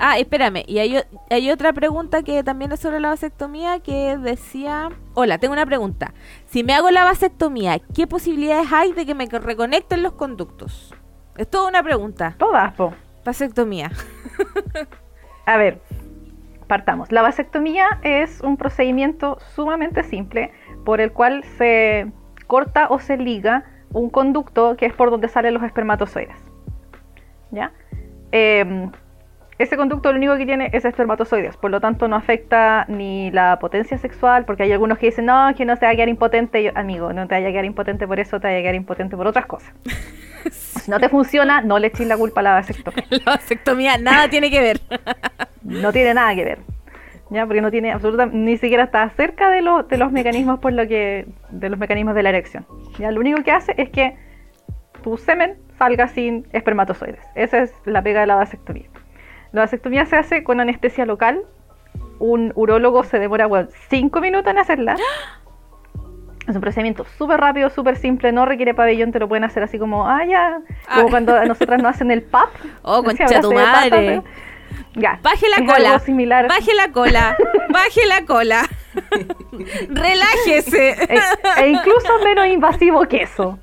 Ah, espérame. Y hay, hay otra pregunta que también es sobre la vasectomía que decía... Hola, tengo una pregunta. Si me hago la vasectomía, ¿qué posibilidades hay de que me reconecten los conductos? Es toda una pregunta. Todas, po. Vasectomía. A ver, partamos. La vasectomía es un procedimiento sumamente simple por el cual se corta o se liga un conducto que es por donde salen los espermatozoides. ¿Ya? Eh... Ese conducto lo único que tiene es espermatozoides, por lo tanto no afecta ni la potencia sexual, porque hay algunos que dicen, no, que no te va a quedar impotente. Yo, amigo, no te vaya a quedar impotente por eso, te vaya a quedar impotente por otras cosas. Si no te funciona, no le eches la culpa a la vasectomía. La vasectomía nada tiene que ver. No tiene nada que ver, ya, porque no tiene absolutamente, ni siquiera está cerca de, lo, de los mecanismos por lo que, de los mecanismos de la erección. Ya, lo único que hace es que tu semen salga sin espermatozoides. Esa es la pega de la vasectomía. La vasectomía se hace con anestesia local. Un urólogo se demora, bueno, cinco minutos en hacerla. Es un procedimiento súper rápido, súper simple, no requiere pabellón, te lo pueden hacer así como, ah, ya, como ah. cuando a nosotras nos hacen el pap. Oh, concha de tu madre. Patas, pero... ya, baje la cola, baje la cola, baje la cola, relájese. E, e incluso menos invasivo que eso.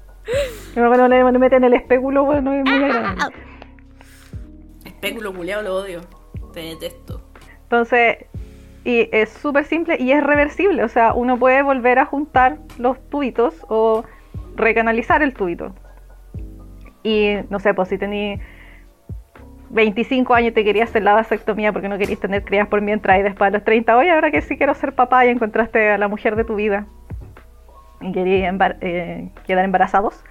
Bueno, le, le meten el espéculo, bueno, es muy grande. Espéculo culiao, lo odio, te detesto. Entonces, y es súper simple y es reversible, o sea, uno puede volver a juntar los tubitos o recanalizar el tubito. Y no sé, pues si tení veinticinco años te querías hacer la vasectomía porque no querías tener crías por mientras, y después a los treinta, oye, ahora que sí quiero ser papá, y encontraste a la mujer de tu vida y querías embar- eh, quedar embarazados,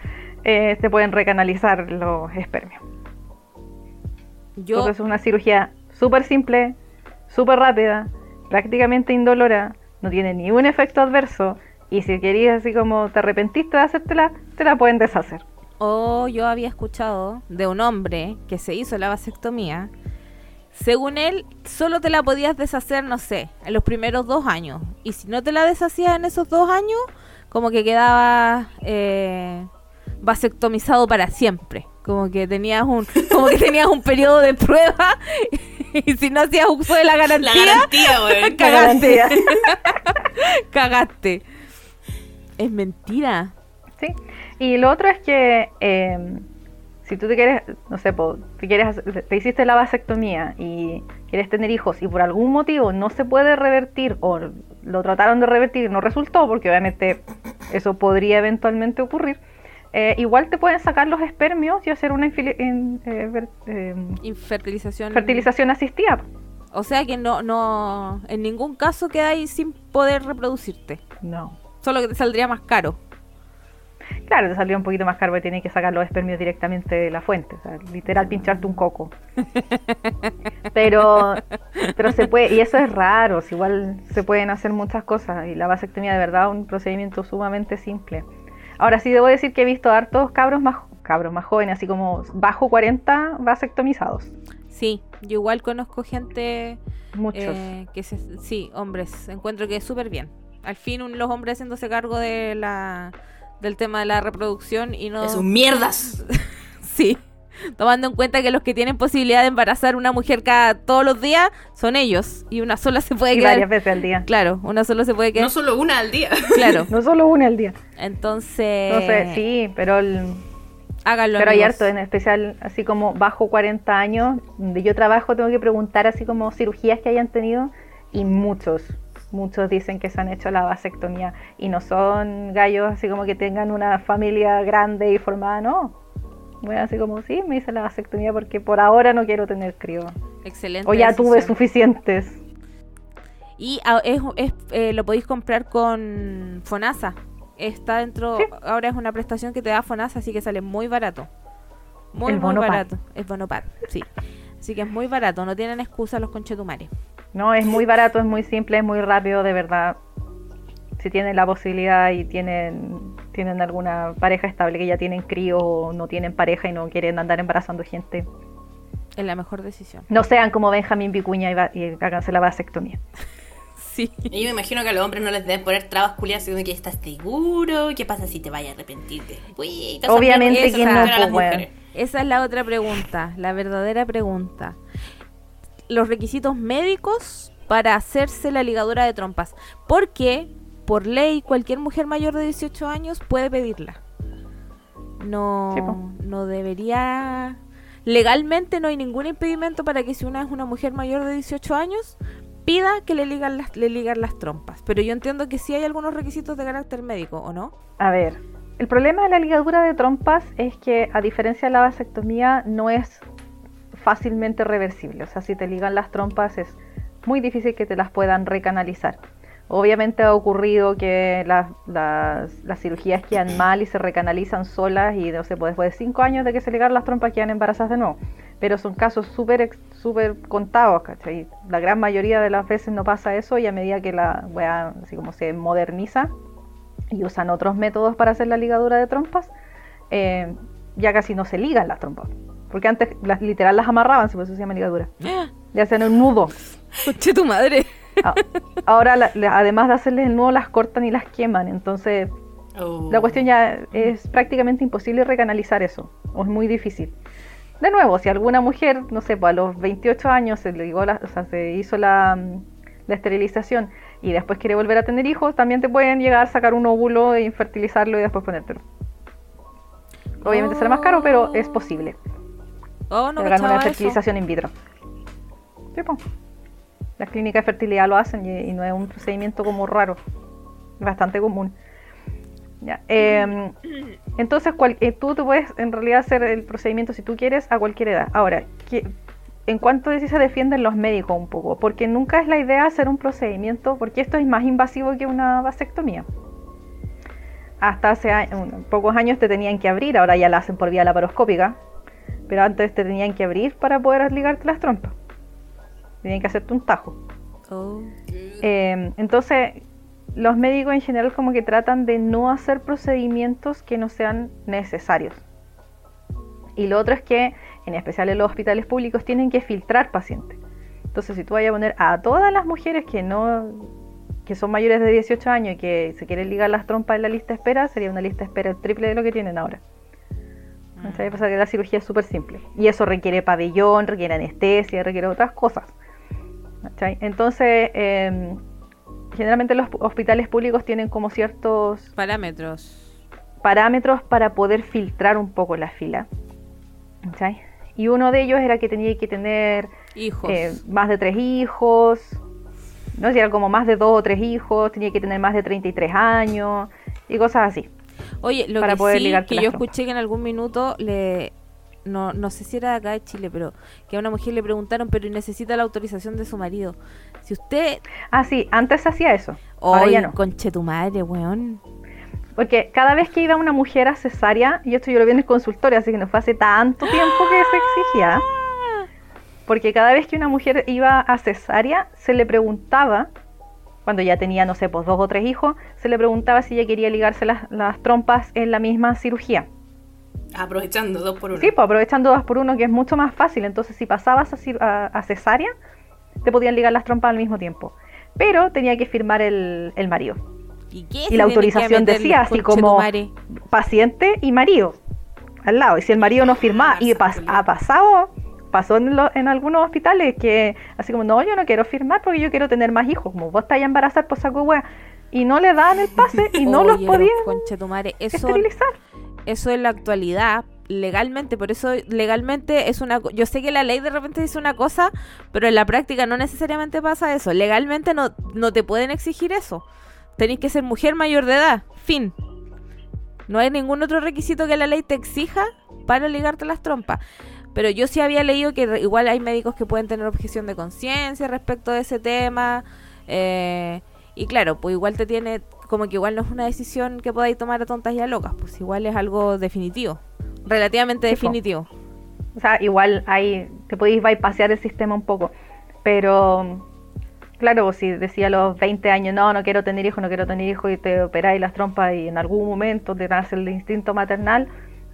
eh, te pueden recanalizar los espermios. Yo... Entonces es una cirugía súper simple, súper rápida, prácticamente indolora, no tiene ningún efecto adverso, y si querías, así como te arrepentiste de hacértela, te la pueden deshacer. O yo había escuchado de un hombre que se hizo la vasectomía. Según él, solo te la podías deshacer, no sé, en los primeros dos años. Y si no te la deshacías en esos dos años, como que quedabas eh, vasectomizado para siempre. Como que tenías un como que tenías un periodo de prueba, y si no hacías uso de la garantía, la garantía, güey, cagaste. La garantía. Cagaste. Es mentira. Sí. Y lo otro es que eh, si tú te quieres, no sé, po, te, quieres, te hiciste la vasectomía y quieres tener hijos y por algún motivo no se puede revertir, o lo trataron de revertir y no resultó, porque obviamente eso podría eventualmente ocurrir, eh, igual te pueden sacar los espermios y hacer una infili- in, eh, ver, eh, Infertilización fertilización asistida. O sea que no, no en ningún caso quedáis sin poder reproducirte. No. Solo que te saldría más caro. Claro, te salió un poquito más caro porque tienes que sacar los espermios directamente de la fuente, o sea, literal pincharte un coco. Pero pero se puede, y eso es raro, si igual se pueden hacer muchas cosas, y la vasectomía de verdad es un procedimiento sumamente simple. Ahora sí debo decir que he visto hartos cabros más cabros más jóvenes, así como bajo cuarenta, vasectomizados. Sí, yo igual conozco gente, muchos eh, que se, sí, hombres, encuentro que es súper bien. Al fin los hombres haciéndose cargo de la del tema de la reproducción y no... ¡Es un mierdas! Sí, tomando en cuenta que los que tienen posibilidad de embarazar una mujer cada todos los días son ellos, y una sola se puede y quedar... varias veces al día. Claro, una sola se puede quedar... No solo una al día. Claro. No solo una al día. Entonces... Entonces, sí, pero... El... Háganlo. Pero hay harto, en especial, así como bajo cuarenta años, donde yo trabajo, tengo que preguntar así como cirugías que hayan tenido, y muchos... Muchos dicen que se han hecho la vasectomía y no son gallos así como que tengan una familia grande y formada, no. Bueno, así como, sí, me hice la vasectomía porque por ahora no quiero tener crío. Excelente. O ya decisión. Tuve suficientes. Y es, es, eh, lo podéis comprar con Fonasa. Está dentro, ¿sí? Ahora es una prestación que te da Fonasa, así que sale muy barato. Muy, El muy Bonopad. barato. Es Bonopad, sí. Así que es muy barato, no tienen excusa los conchetumares. No, es muy barato, es muy simple, es muy rápido, de verdad. Si tienen la posibilidad y tienen tienen alguna pareja estable que ya tienen crío, o no tienen pareja y no quieren andar embarazando gente, es la mejor decisión. No sean como Benjamín Vicuña y, va, y háganse la vasectomía. Sí. Y yo me imagino que a los hombres no les deben poner trabas culiadas, sino que estás seguro. ¿Qué pasa si te vayas a arrepentirte? Uy, obviamente que no, no pueden. Esa es la otra pregunta, la verdadera pregunta. Los requisitos médicos para hacerse la ligadura de trompas, porque por ley cualquier mujer mayor de dieciocho años puede pedirla. No, sí, pues. No debería, legalmente no hay ningún impedimento para que si una es una mujer mayor de dieciocho años pida que le ligan las, le ligan las trompas, pero yo entiendo que sí hay algunos requisitos de carácter médico, ¿o no? A ver, el problema de la ligadura de trompas es que, a diferencia de la vasectomía, no es fácilmente reversible. O sea, si te ligan las trompas es muy difícil que te las puedan recanalizar. Obviamente ha ocurrido que las, las, las cirugías quedan mal y se recanalizan solas, y no sé, pues después de cinco años de que se ligaron las trompas quedan embarazadas de nuevo, pero son casos súper súper contados, ¿cachai? La gran mayoría de las veces no pasa eso, y a medida que la wea así como se moderniza y usan otros métodos para hacer la ligadura de trompas, eh, ya casi no se ligan las trompas. Porque antes, las, literal, las amarraban, por eso se llama ligadura. Le hacían un nudo. ¡Oche tu madre! Ahora, la, la, además de hacerles el nudo, las cortan y las queman. Entonces, oh. La cuestión ya es prácticamente imposible recanalizar eso. O es muy difícil. De nuevo, si alguna mujer, no sé, pues a los veintiocho años se, ligó la, o sea, se hizo la, la esterilización y después quiere volver a tener hijos, también te pueden llegar a sacar un óvulo e infertilizarlo y después ponértelo. Obviamente oh. será más caro, pero es posible. Oh, no, hagan una fertilización eso. In vitro. Tipo, las clínicas de fertilidad lo hacen y, y no es un procedimiento como raro, bastante común. Ya. Eh, entonces, cual, eh, tú te puedes en realidad hacer el procedimiento si tú quieres a cualquier edad. Ahora, que, en cuanto a si se defienden los médicos un poco, porque nunca es la idea hacer un procedimiento, porque esto es más invasivo que una vasectomía. Hasta hace años, pocos años te tenían que abrir, ahora ya la hacen por vía laparoscópica, pero antes te tenían que abrir para poder ligarte las trompas. Tenían que hacerte un tajo. Oh. Eh, entonces, los médicos en general como que tratan de no hacer procedimientos que no sean necesarios. Y lo otro es que, en especial en los hospitales públicos, tienen que filtrar pacientes. Entonces, si tú vas a poner a todas las mujeres que no... que son mayores de dieciocho años y que se quieren ligar las trompas en la lista de espera, sería una lista de espera el triple de lo que tienen ahora. Mm. Entonces, pasa que la cirugía es súper simple. Y eso requiere pabellón, requiere anestesia, requiere otras cosas. ¿Cachai? Entonces, eh, generalmente los hospitales públicos tienen como ciertos... Parámetros. Parámetros para poder filtrar un poco la fila. ¿Cachai? Y uno de ellos era que tenía que tener... Hijos. Eh, más de tres hijos... No, si era como más de dos o tres hijos, tenía que tener más de treinta y tres años y cosas así. Oye, lo para que poder sí, que yo trompas. Escuché que en algún minuto, le no, no sé si era de acá de Chile, pero que a una mujer le preguntaron, pero necesita la autorización de su marido. Si usted... Ah, sí, antes hacía eso. Oye, no. Conche tu madre, weón. Porque cada vez que iba una mujer a cesárea, y esto yo lo vi en el consultorio, así que no fue hace tanto tiempo que se exigía... Porque cada vez que una mujer iba a cesárea, se le preguntaba, cuando ya tenía, no sé, pues dos o tres hijos, se le preguntaba si ella quería ligarse las, las trompas en la misma cirugía. Aprovechando dos por uno. Sí, pues aprovechando dos por uno, que es mucho más fácil. Entonces, si pasabas a, a, a cesárea, te podían ligar las trompas al mismo tiempo. Pero tenía que firmar el, el marido. Y, y la autorización decía así como paciente y marido al lado. Y si el marido no firmaba, y pas, ha pasado... Pasó en, lo, en algunos hospitales que, así como, no, yo no quiero firmar porque yo quiero tener más hijos. Como vos estás ya embarazada, pues saco hueá. Y no le dan el pase y no los podían esterilizar. Eso en la actualidad, legalmente, por eso legalmente es una... Yo sé que la ley de repente dice una cosa, pero en la práctica no necesariamente pasa eso. Legalmente no, no te pueden exigir eso. Tenés que ser mujer mayor de edad. Fin. No hay ningún otro requisito que la ley te exija para ligarte las trompas. Pero yo sí había leído que igual hay médicos que pueden tener objeción de conciencia respecto de ese tema. Eh, y claro, pues igual te tiene... Como que igual no es una decisión que podáis tomar a tontas y a locas. Pues igual es algo definitivo. Relativamente tipo, definitivo. O sea, igual hay... Te podéis bypassear el sistema un poco. Pero... Claro, si decía a los veinte años, no, no quiero tener hijos, no quiero tener hijos, y te operáis las trompas y en algún momento te nace el instinto maternal,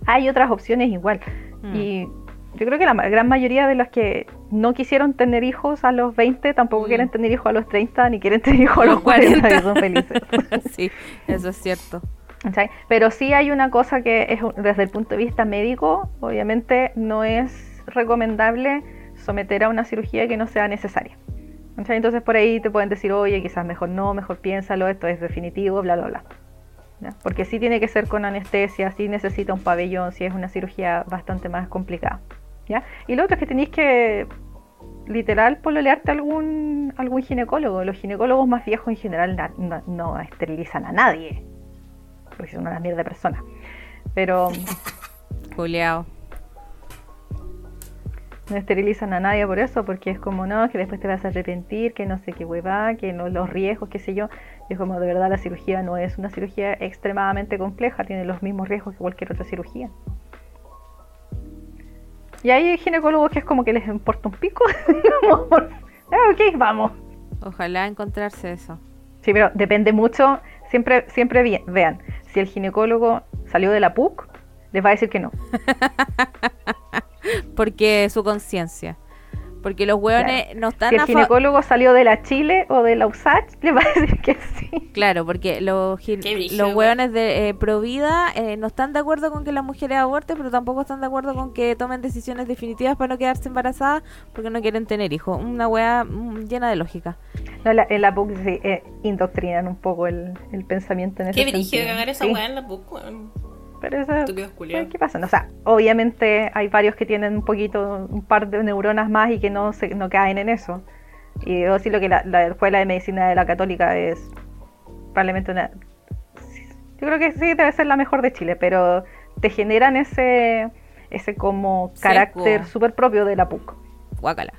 hay otras opciones igual. Mm. Y... Yo creo que la gran mayoría de los que no quisieron tener hijos a los veinte tampoco mm. quieren tener hijos a los treinta, ni quieren tener hijos a los cuarenta y son felices. Sí, eso es cierto. ¿Sí? Pero sí hay una cosa que es, desde el punto de vista médico, obviamente no es recomendable someter a una cirugía que no sea necesaria. ¿Sí? Entonces por ahí te pueden decir, oye, quizás mejor no, mejor piénsalo, esto es definitivo, bla, bla, bla. ¿Ya? Porque sí tiene que ser con anestesia, sí necesita un pabellón, sí es una cirugía bastante más complicada. ¿Ya? Y lo otro es que tenéis que literal pololearte algún algún ginecólogo. Los ginecólogos más viejos en general na, na, no esterilizan a nadie, porque son una mierda de personas. Pero Juliao. No esterilizan a nadie por eso, porque es como no, que después te vas a arrepentir, que no sé qué hueva, que no los riesgos, qué sé yo. Y es como de verdad la cirugía no es una cirugía extremadamente compleja, tiene los mismos riesgos que cualquier otra cirugía. Y hay ginecólogos que es como que les importa un pico. eh, ok, vamos. Ojalá encontrarse eso. Sí, pero depende mucho. Siempre siempre bien, vean, si el ginecólogo salió de la P U C, les va a decir que no. Porque su conciencia. Porque los hueones claro. no están... Si el ginecólogo salió de la Chile o de la U S A C H, les va a decir que sí. Claro, porque los, gine- los hueones de eh, Provida eh, no están de acuerdo con que las mujeres aborten, pero tampoco están de acuerdo con que tomen decisiones definitivas para no quedarse embarazadas porque no quieren tener hijos. Una hueá mm, llena de lógica. No, la, en la P U C sí, eh, indoctrinan un poco el, el pensamiento en ese sentido. Qué brígido cagar esa hueá en la P U C, bueno. Pero eso, pues, ¿qué pasa? No, o sea, obviamente hay varios que tienen un poquito, un par de neuronas más y que no se, no caen en eso. Y debo decirlo que la, la escuela de medicina de la Católica es probablemente una... Yo creo que sí debe ser la mejor de Chile, pero te generan ese, ese como carácter súper propio de la P U C. guácala.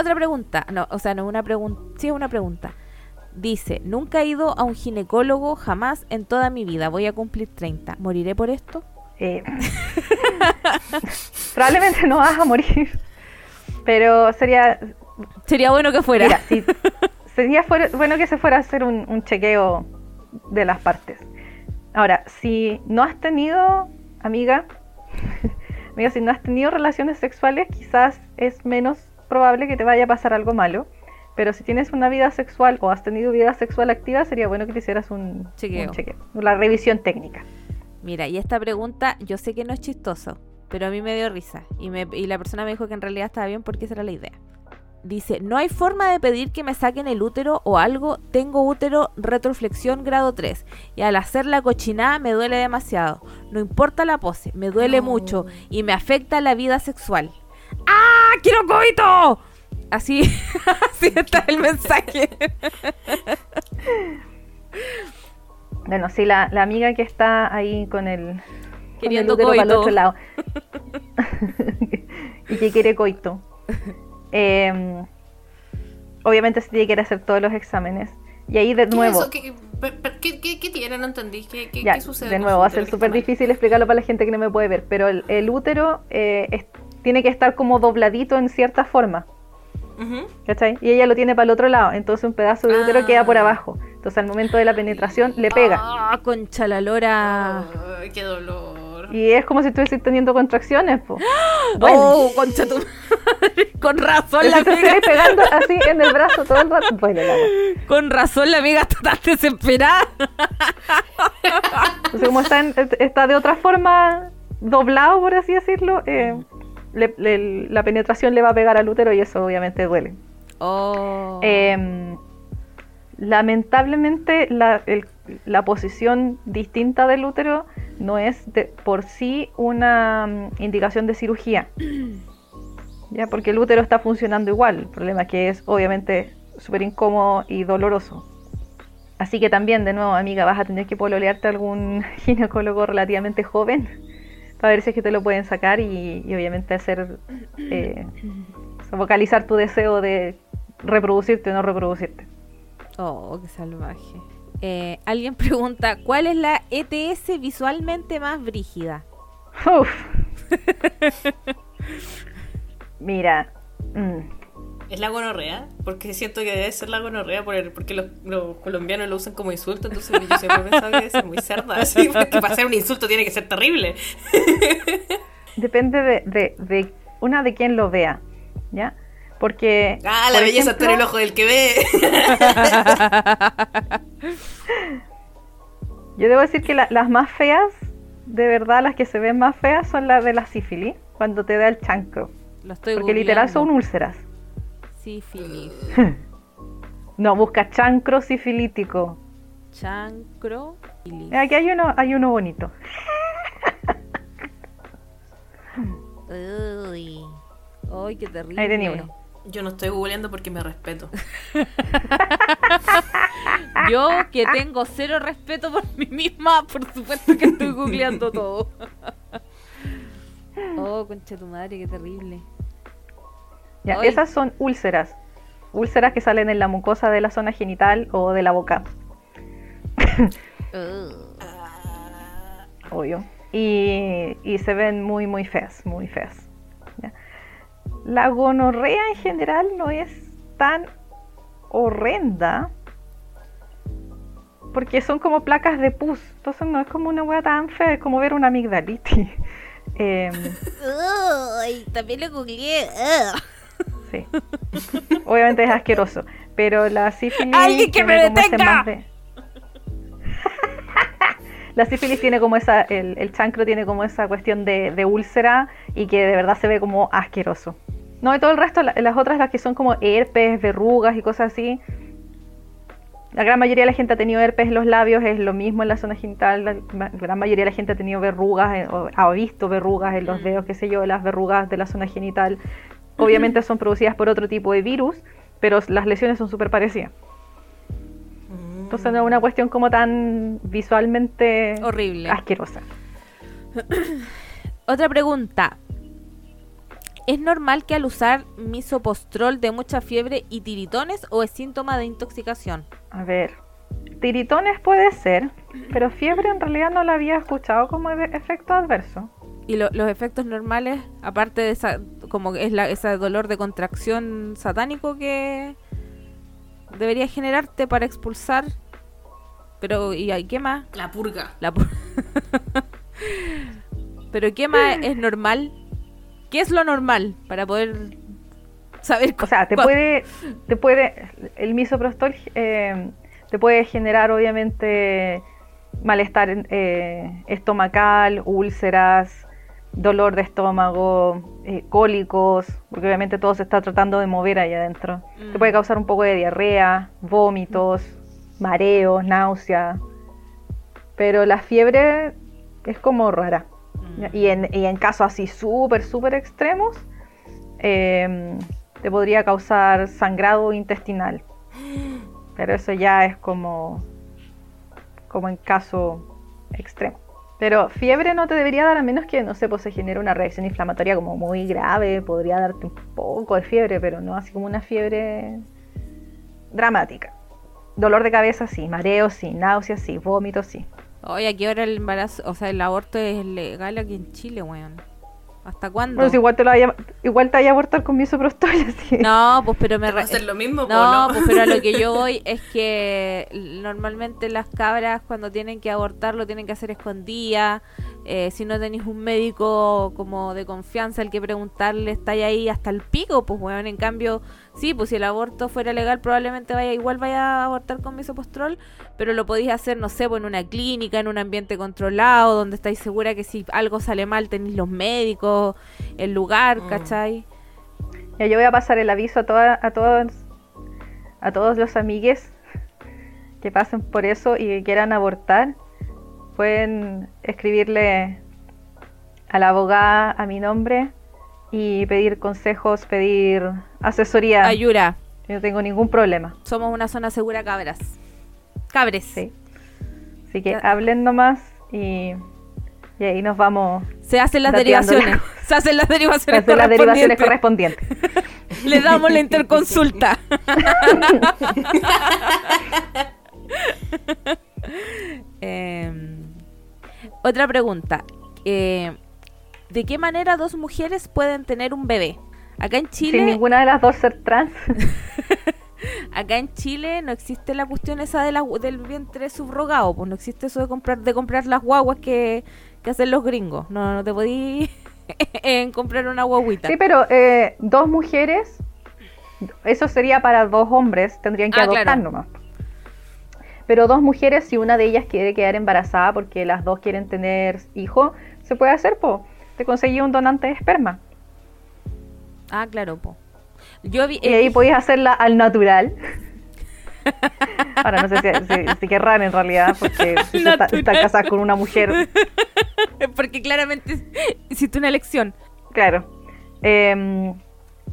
Otra pregunta, no, o sea, no es una pregunta, sí es una pregunta. Dice, nunca he ido a un ginecólogo jamás en toda mi vida, voy a cumplir treinta, ¿moriré por esto? Eh. Probablemente no vas a morir, pero sería sería bueno que fuera. Mira, sí, sería fuer- bueno que se fuera a hacer un, un chequeo de las partes. Ahora, si no has tenido, amiga, amiga, si no has tenido relaciones sexuales, quizás es menos probable que te vaya a pasar algo malo. Pero si tienes una vida sexual o has tenido vida sexual activa, sería bueno que te hicieras un chequeo, un chequeo, una revisión técnica. Mira, y esta pregunta, yo sé que no es chistoso, pero a mí me dio risa. Y, me, y la persona me dijo que en realidad estaba bien porque esa era la idea. Dice, ¿no hay forma de pedir que me saquen el útero o algo? Tengo útero retroflexión grado tres y al hacer la cochinada me duele demasiado. No importa la pose, me duele oh. mucho y me afecta la vida sexual. ¡Ah! ¡Quiero coito! Así, así está el mensaje. Bueno, sí, la, la amiga que está ahí con el queriendo con el coito para el otro lado. Y que quiere coito. Eh, obviamente se tiene que ir a hacer todos los exámenes. Y ahí de nuevo. ¿Qué, ¿Qué, qué, qué tiene? No entendí. ¿Qué, qué, ya, ¿qué sucede? De nuevo, va a ser súper difícil explicarlo para la gente que no me puede ver. Pero el, el útero eh, es, tiene que estar como dobladito en cierta forma. ¿Cachai? Y ella lo tiene para el otro lado, entonces un pedazo de útero ah. queda por abajo. Entonces al momento de la penetración le pega. ¡Ah, oh, concha la lora! Oh, ¡qué dolor! Y es como si estuviese teniendo contracciones, po. Bueno. ¡Oh, concha tu madre! Con razón la amiga. Estoy pegando así en el brazo todo el rato. Bueno, la... Con razón la amiga está tan desesperada. Entonces como está, en, está de otra forma doblado, por así decirlo, eh... Le, le, la penetración le va a pegar al útero y eso obviamente duele. Oh. Eh, lamentablemente la, el, la posición distinta del útero no es de, por sí una um, indicación de cirugía, ya, porque el útero está funcionando igual. El problema es que es obviamente súper incómodo y doloroso. Así que también, de nuevo, amiga, vas a tener que pololearte a algún ginecólogo relativamente joven para ver si es que te lo pueden sacar y, y obviamente hacer eh, vocalizar tu deseo de reproducirte o no reproducirte. Oh, qué salvaje. Eh, alguien pregunta, ¿cuál es la E T S visualmente más brígida? Uf. Mira. Mm. ¿Es la gonorrea? Porque siento que debe ser la gonorrea por el, porque los, los colombianos lo usan como insulto, entonces yo siempre pensaba que debe ser muy cerda, así, porque para ser un insulto tiene que ser terrible. Depende de, de, de una de quien lo vea, ¿ya? Porque... Ah, la por belleza ejemplo, está en el ojo del que ve. Yo debo decir que la, las más feas, de verdad, las que se ven más feas son las de la sífilis, cuando te da el chancro. Lo estoy porque googleando. Literal son úlceras. Sífilis. No, busca chancro sifilítico. Chancro. Aquí hay uno, hay uno bonito. Uy. Uy, qué terrible. Ahí tenía uno. Yo no estoy googleando porque me respeto. Yo que tengo cero respeto por mí misma, por supuesto que estoy googleando todo. Oh, concha tu madre, qué terrible. Ya, esas son úlceras, úlceras que salen en la mucosa de la zona genital o de la boca. Obvio. Y, y se ven muy, muy feas, muy feas. ¿Ya? La gonorrea en general no es tan horrenda porque son como placas de pus, entonces no es como una hueá tan fea, es como ver una amigdalitis. eh, Uy, también lo googleé. Sí. Obviamente es asqueroso, pero la sífilis... ¡Alguien que me detenga! De... La sífilis tiene como esa... El, el chancro tiene como esa cuestión de, de úlcera y que de verdad se ve como asqueroso. No, y todo el resto, la, las otras, las que son como herpes, verrugas y cosas así. La gran mayoría de la gente ha tenido herpes en los labios, es lo mismo en la zona genital. La, la gran mayoría de la gente ha tenido verrugas, o ha visto verrugas en los dedos, qué sé yo, las verrugas de la zona genital. Obviamente son producidas por otro tipo de virus, pero las lesiones son súper parecidas. Mm. Entonces no es una cuestión como tan visualmente horrible, asquerosa. Otra pregunta. ¿Es normal que al usar misopostrol de mucha fiebre y tiritones o es síntoma de intoxicación? A ver, tiritones puede ser, pero fiebre en realidad no la había escuchado como efecto adverso. ¿Y lo, los efectos normales, aparte de esa, como es la, ese dolor de contracción satánico que debería generarte para expulsar? Pero, ¿y qué más? La purga. La purga. ¿Pero qué más es normal? ¿Qué es lo normal para poder saber? O sea, te puede, te puede, el misoprostol eh, te puede generar obviamente malestar eh, estomacal, úlceras, dolor de estómago, eh, cólicos, porque obviamente todo se está tratando de mover ahí adentro. Mm. Te puede causar un poco de diarrea, vómitos, mareos, náusea, pero la fiebre es como rara. Y en, y en casos así súper, súper extremos, eh, te podría causar sangrado intestinal. Pero eso ya es como, como en caso extremo. Pero fiebre no te debería dar, a menos que, no sé, pues se genere una reacción inflamatoria como muy grave. Podría darte un poco de fiebre, pero no así como una fiebre dramática. Dolor de cabeza sí, mareos sí, náuseas sí, vómitos sí. Oye, aquí ahora el embarazo, o sea, el aborto es legal aquí en Chile, weón. ¿Hasta cuándo? Bueno, si igual te lo vaya, igual te vaya a abortar con misoprostol, así. No, pues pero me... Re... hacer lo mismo, no, no, pues pero a lo que yo voy es que normalmente las cabras cuando tienen que abortar lo tienen que hacer escondidas. Eh, si no tenés un médico como de confianza al que preguntarle, está ahí hasta el pico, pues weón. En cambio, sí, pues si el aborto fuera legal probablemente vaya igual vaya a abortar con misoprostol, pero lo podéis hacer, no sé, pues en una clínica, en un ambiente controlado, donde estáis segura que si algo sale mal tenéis los médicos, el lugar, mm. ¿cachai? Ya, yo voy a pasar el aviso a toda, a todos a todos los amigues que pasen por eso y que quieran abortar. Pueden escribirle a la abogada a mi nombre y pedir consejos, pedir asesoría. Ayura. Yo no tengo ningún problema. Somos una zona segura, cabras. Cabres. Sí. Así que ya. Hablen nomás y, y ahí nos vamos. Se hacen las derivaciones. La... Se hacen las derivaciones Se hacen correspondientes. Las derivaciones correspondientes. Le damos la interconsulta. eh, otra pregunta. Eh... ¿De qué manera dos mujeres pueden tener un bebé? Acá en Chile... Sin ninguna de las dos ser trans. Acá en Chile no existe la cuestión esa de la, del vientre subrogado, pues no existe eso de comprar de comprar las guaguas que, que hacen los gringos. No, no te podí en comprar una guaguita. Sí, pero eh, dos mujeres, eso sería para dos hombres, tendrían que ah, adoptar claro. nomás. Pero dos mujeres, si una de ellas quiere quedar embarazada porque las dos quieren tener hijo, se puede hacer, po. Te conseguí un donante de esperma. Ah, claro, po. Yo vi, eh, y ahí podías hacerla al natural. Ahora no sé si, si, si querrán en realidad, porque está, está casada con una mujer. Porque claramente hiciste una elección. Claro. Eh,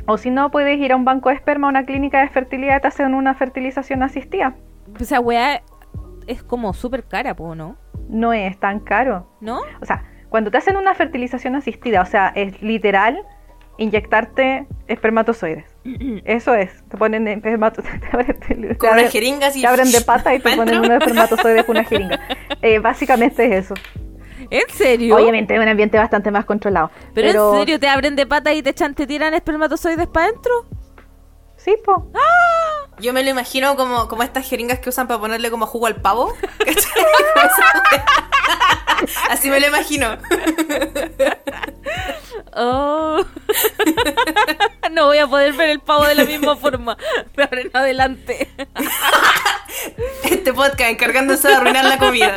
o si no, puedes ir a un banco de esperma, a una clínica de fertilidad, te hacen una fertilización asistida. O sea, weá, es como súper cara, po, ¿no? No es tan caro. ¿No? O sea... Cuando te hacen una fertilización asistida, o sea, es literal inyectarte espermatozoides. Eso es, te ponen espermatozoides. Con unas jeringas y... Te abren de pata y te ponen unos espermatozoides con una jeringa. Eh, básicamente es eso. ¿En serio? Obviamente en un ambiente bastante más controlado. ¿Pero, pero... en serio te abren de pata y te echan, te tiran espermatozoides para adentro? Sí, po. ¡Ah! Yo me lo imagino como, como estas jeringas que usan para ponerle como jugo al pavo. Así me lo imagino. Oh. No voy a poder ver el pavo de la misma forma de ahora en adelante. Este podcast encargándose de arruinar la comida.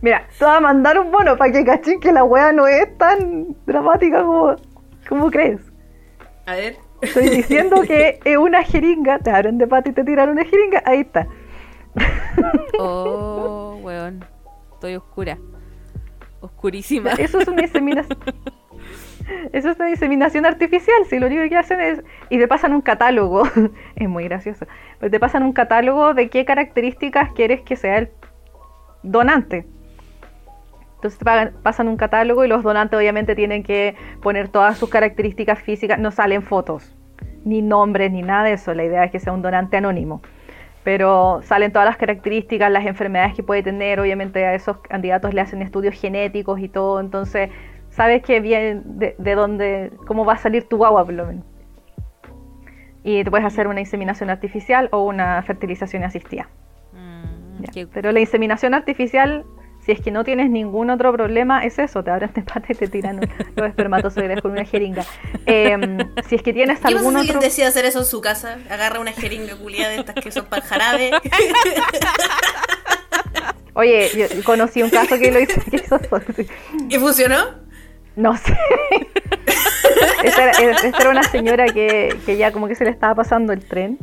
Mira, te voy a mandar un bono para que cachín que la wea no es tan dramática como, como crees. A ver. Estoy diciendo que es una jeringa, te abren de pata y te tiran una jeringa, ahí está. Oh, weón, estoy oscura, oscurísima. Eso es una inseminación, eso es una inseminación artificial, si lo único que hacen es, y te pasan un catálogo, es muy gracioso, pero te pasan un catálogo de qué características quieres que sea el donante. Entonces pasan un catálogo y los donantes obviamente tienen que poner todas sus características físicas, no salen fotos, ni nombres, ni nada de eso, la idea es que sea un donante anónimo, pero salen todas las características, las enfermedades que puede tener, obviamente a esos candidatos le hacen estudios genéticos y todo, entonces sabes que bien de, de dónde, cómo va a salir tu guagua por lo menos. Y te puedes hacer una inseminación artificial o una fertilización asistida. Mm, qué... Pero la inseminación artificial, si es que no tienes ningún otro problema, es eso, te abren de pata y te tiran los espermatozoides con una jeringa. Eh, si es que tienes algún otro... ¿Qué pasa si alguien decide hacer eso en su casa? Agarra una jeringa culiada de estas que son para jarabe. Oye, yo conocí un caso que lo hizo... Que hizo ¿y funcionó? No sé. Esta era, esta era una señora que, que ya como que se le estaba pasando el tren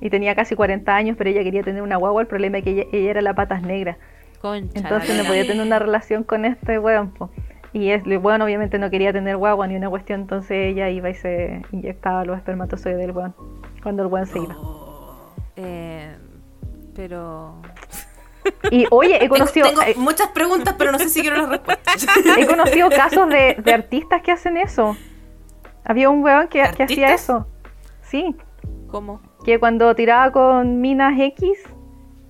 y tenía casi cuarenta años, pero ella quería tener una guagua. El problema es que ella, ella era la patas negra. Concha, entonces no podía tener una relación con este weón. Po. Y el weón obviamente no quería tener guagua ni una cuestión, entonces ella iba y se inyectaba los espermatozoides del weón cuando el weón se iba. Oh, eh, pero... Y oye, he conocido... Tengo eh, muchas preguntas, pero no sé si quiero las respuestas. He conocido casos de, de artistas que hacen eso. Había un weón que, que hacía eso. Sí. ¿Cómo? Que cuando tiraba con minas X,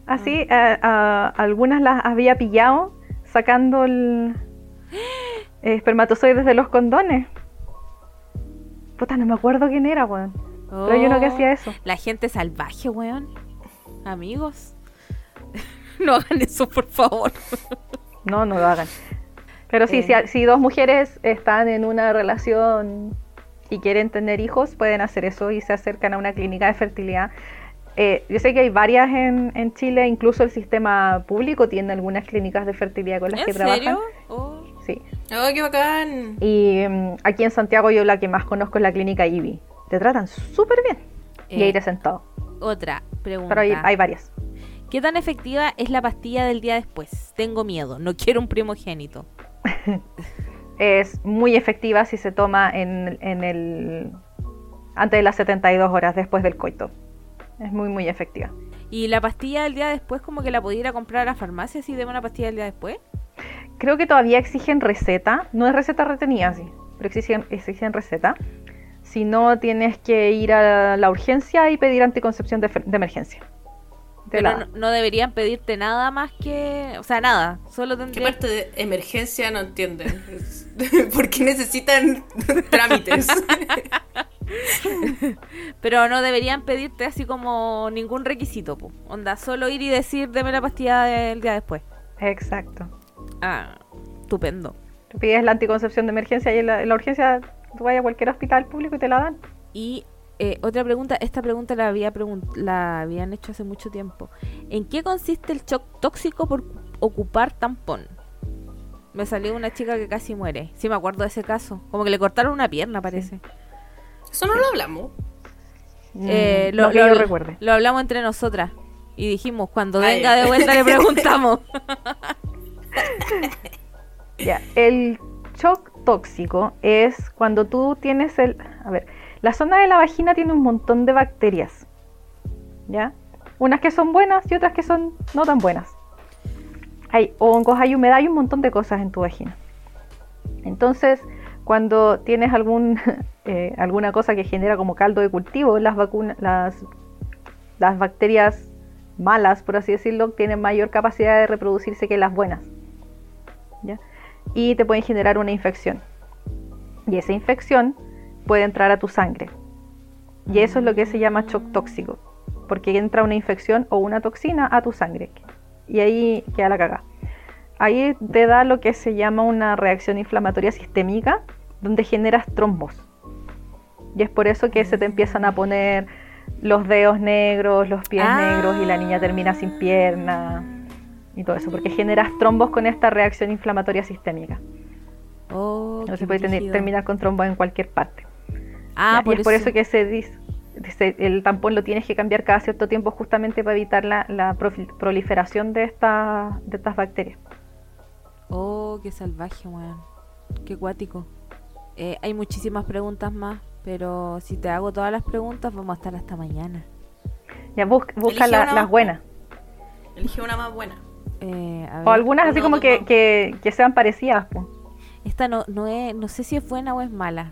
así, ah. eh, a, algunas las había pillado sacando el eh, espermatozoides de los condones. Puta, no me acuerdo quién era, weón. Oh, pero yo no que hacía eso. La gente salvaje, weón. Amigos. No hagan eso, por favor. No, no lo hagan. Pero sí, eh. si, si dos mujeres están en una relación y quieren tener hijos, pueden hacer eso y se acercan a una clínica de fertilidad. Eh, yo sé que hay varias en, en Chile, incluso el sistema público tiene algunas clínicas de fertilidad con las ¿en que serio? Trabajan. Oh. Sí. ¡Oh, qué bacán! Y um, aquí en Santiago yo la que más conozco es la clínica Ibi. Te tratan súper bien. Eh. Y ahí te sentado. Otra pregunta. Pero hay, hay varias. ¿Qué tan efectiva es la pastilla del día después? Tengo miedo, no quiero un primogénito. Es muy efectiva si se toma en, en el antes de las setenta y dos horas después del coito. Es muy, muy efectiva. ¿Y la pastilla del día después como que la pudiera comprar a la farmacia si de una pastilla del día después? Creo que todavía exigen receta. No es receta retenida, sí, pero exigen, exigen receta. Si no, tienes que ir a la urgencia y pedir anticoncepción de, de emergencia. Pero no, no deberían pedirte nada más que... O sea, nada. Solo tendrían... ¿Qué parte de emergencia no entienden? Porque necesitan trámites. Pero no deberían pedirte así como ningún requisito, po. Onda, solo ir y decir, deme la pastilla del día después. Exacto. Ah, estupendo. Tú pides la anticoncepción de emergencia y en la, en la urgencia tú vas a cualquier hospital público y te la dan. Y... Eh, otra pregunta, esta pregunta la había pregunt- la habían hecho hace mucho tiempo. ¿En qué consiste el shock tóxico por ocupar tampón? Me salió una chica que casi muere. Sí, me acuerdo de ese caso. Como que le cortaron una pierna, parece. Eso no lo hablamos. Eh, lo, no, lo, yo lo recuerdo. Lo hablamos entre nosotras. Y dijimos, cuando Ay. venga de vuelta le preguntamos. Ya, el shock tóxico es cuando tú tienes el... A ver... La zona de la vagina tiene un montón de bacterias, ¿ya? Unas que son buenas y otras que son no tan buenas. Hay hongos, hay humedad, hay un montón de cosas en tu vagina. Entonces, cuando tienes algún, eh, alguna cosa que genera como caldo de cultivo, las, vacuna, las, las bacterias malas, por así decirlo, tienen mayor capacidad de reproducirse que las buenas, ¿ya? Y te pueden generar una infección. Y esa infección... puede entrar a tu sangre. Y eso es lo que se llama shock tóxico, porque entra una infección o una toxina a tu sangre. Y ahí queda la cagada. Ahí te da lo que se llama una reacción inflamatoria sistémica, donde generas trombos. Y es por eso que se te empiezan a poner los dedos negros, los pies ah. negros, y la niña termina sin pierna y todo eso, porque generas trombos con esta reacción inflamatoria sistémica. Oh, no se puede tener, terminar con trombos en cualquier parte. Ah, por y es eso. Por eso que se dice, se, el tampón lo tienes que cambiar cada cierto tiempo justamente para evitar la, la profil, proliferación de, esta, de estas bacterias. Oh, qué salvaje, weón. Qué cuático. Eh, hay muchísimas preguntas más, pero si te hago todas las preguntas vamos a estar hasta mañana. Ya, busca, busca la, las buenas. Elige una más buena. Eh, a ver, o algunas así no, como no. Que, que, que sean parecidas, pues. Esta no, no es, no sé si es buena o es mala.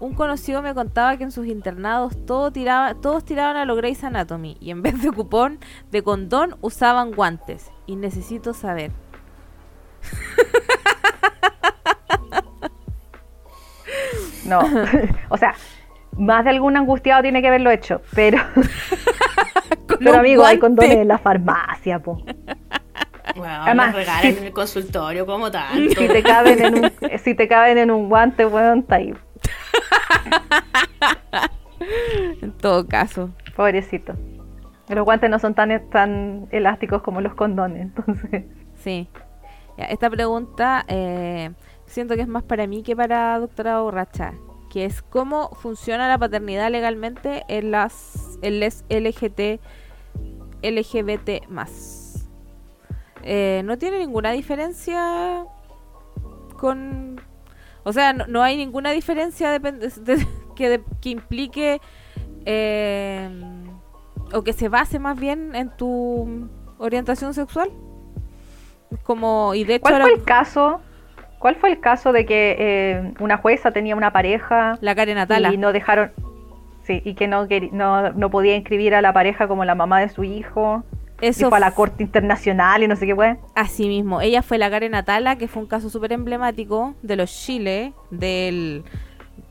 Un conocido me contaba que en sus internados todo tiraba, todos tiraban a lo Grey's Anatomy y en vez de cupón de condón usaban guantes. Y necesito saber. No, o sea, más de algún angustiado tiene que haberlo hecho, pero... pero amigo, guante. Hay condones en la farmacia, po. Wow, además, regalan si, en el consultorio como tanto. Si te caben en un, si te caben en un guante, weón, está ahí. En todo caso. Pobrecito. Los guantes no son tan, tan elásticos como los condones, entonces. Sí. Ya, esta pregunta eh, siento que es más para mí que para doctora borracha, que es cómo funciona la paternidad legalmente en las en les L G T L G B T más. Eh, no tiene ninguna diferencia con, o sea, no, no hay ninguna diferencia de, de, de, que, de, que implique eh, o que se base más bien en tu orientación sexual. Como, y de hecho ¿Cuál ahora... fue el caso? ¿Cuál fue el caso de que eh, una jueza tenía una pareja, la Karen Atala, y no dejaron, sí, y que no, que no no podía inscribir a la pareja como la mamá de su hijo? Eso fue a la Corte Internacional y no sé qué fue. Así mismo, ella fue la Karen Atala, que fue un caso súper emblemático de los Chile del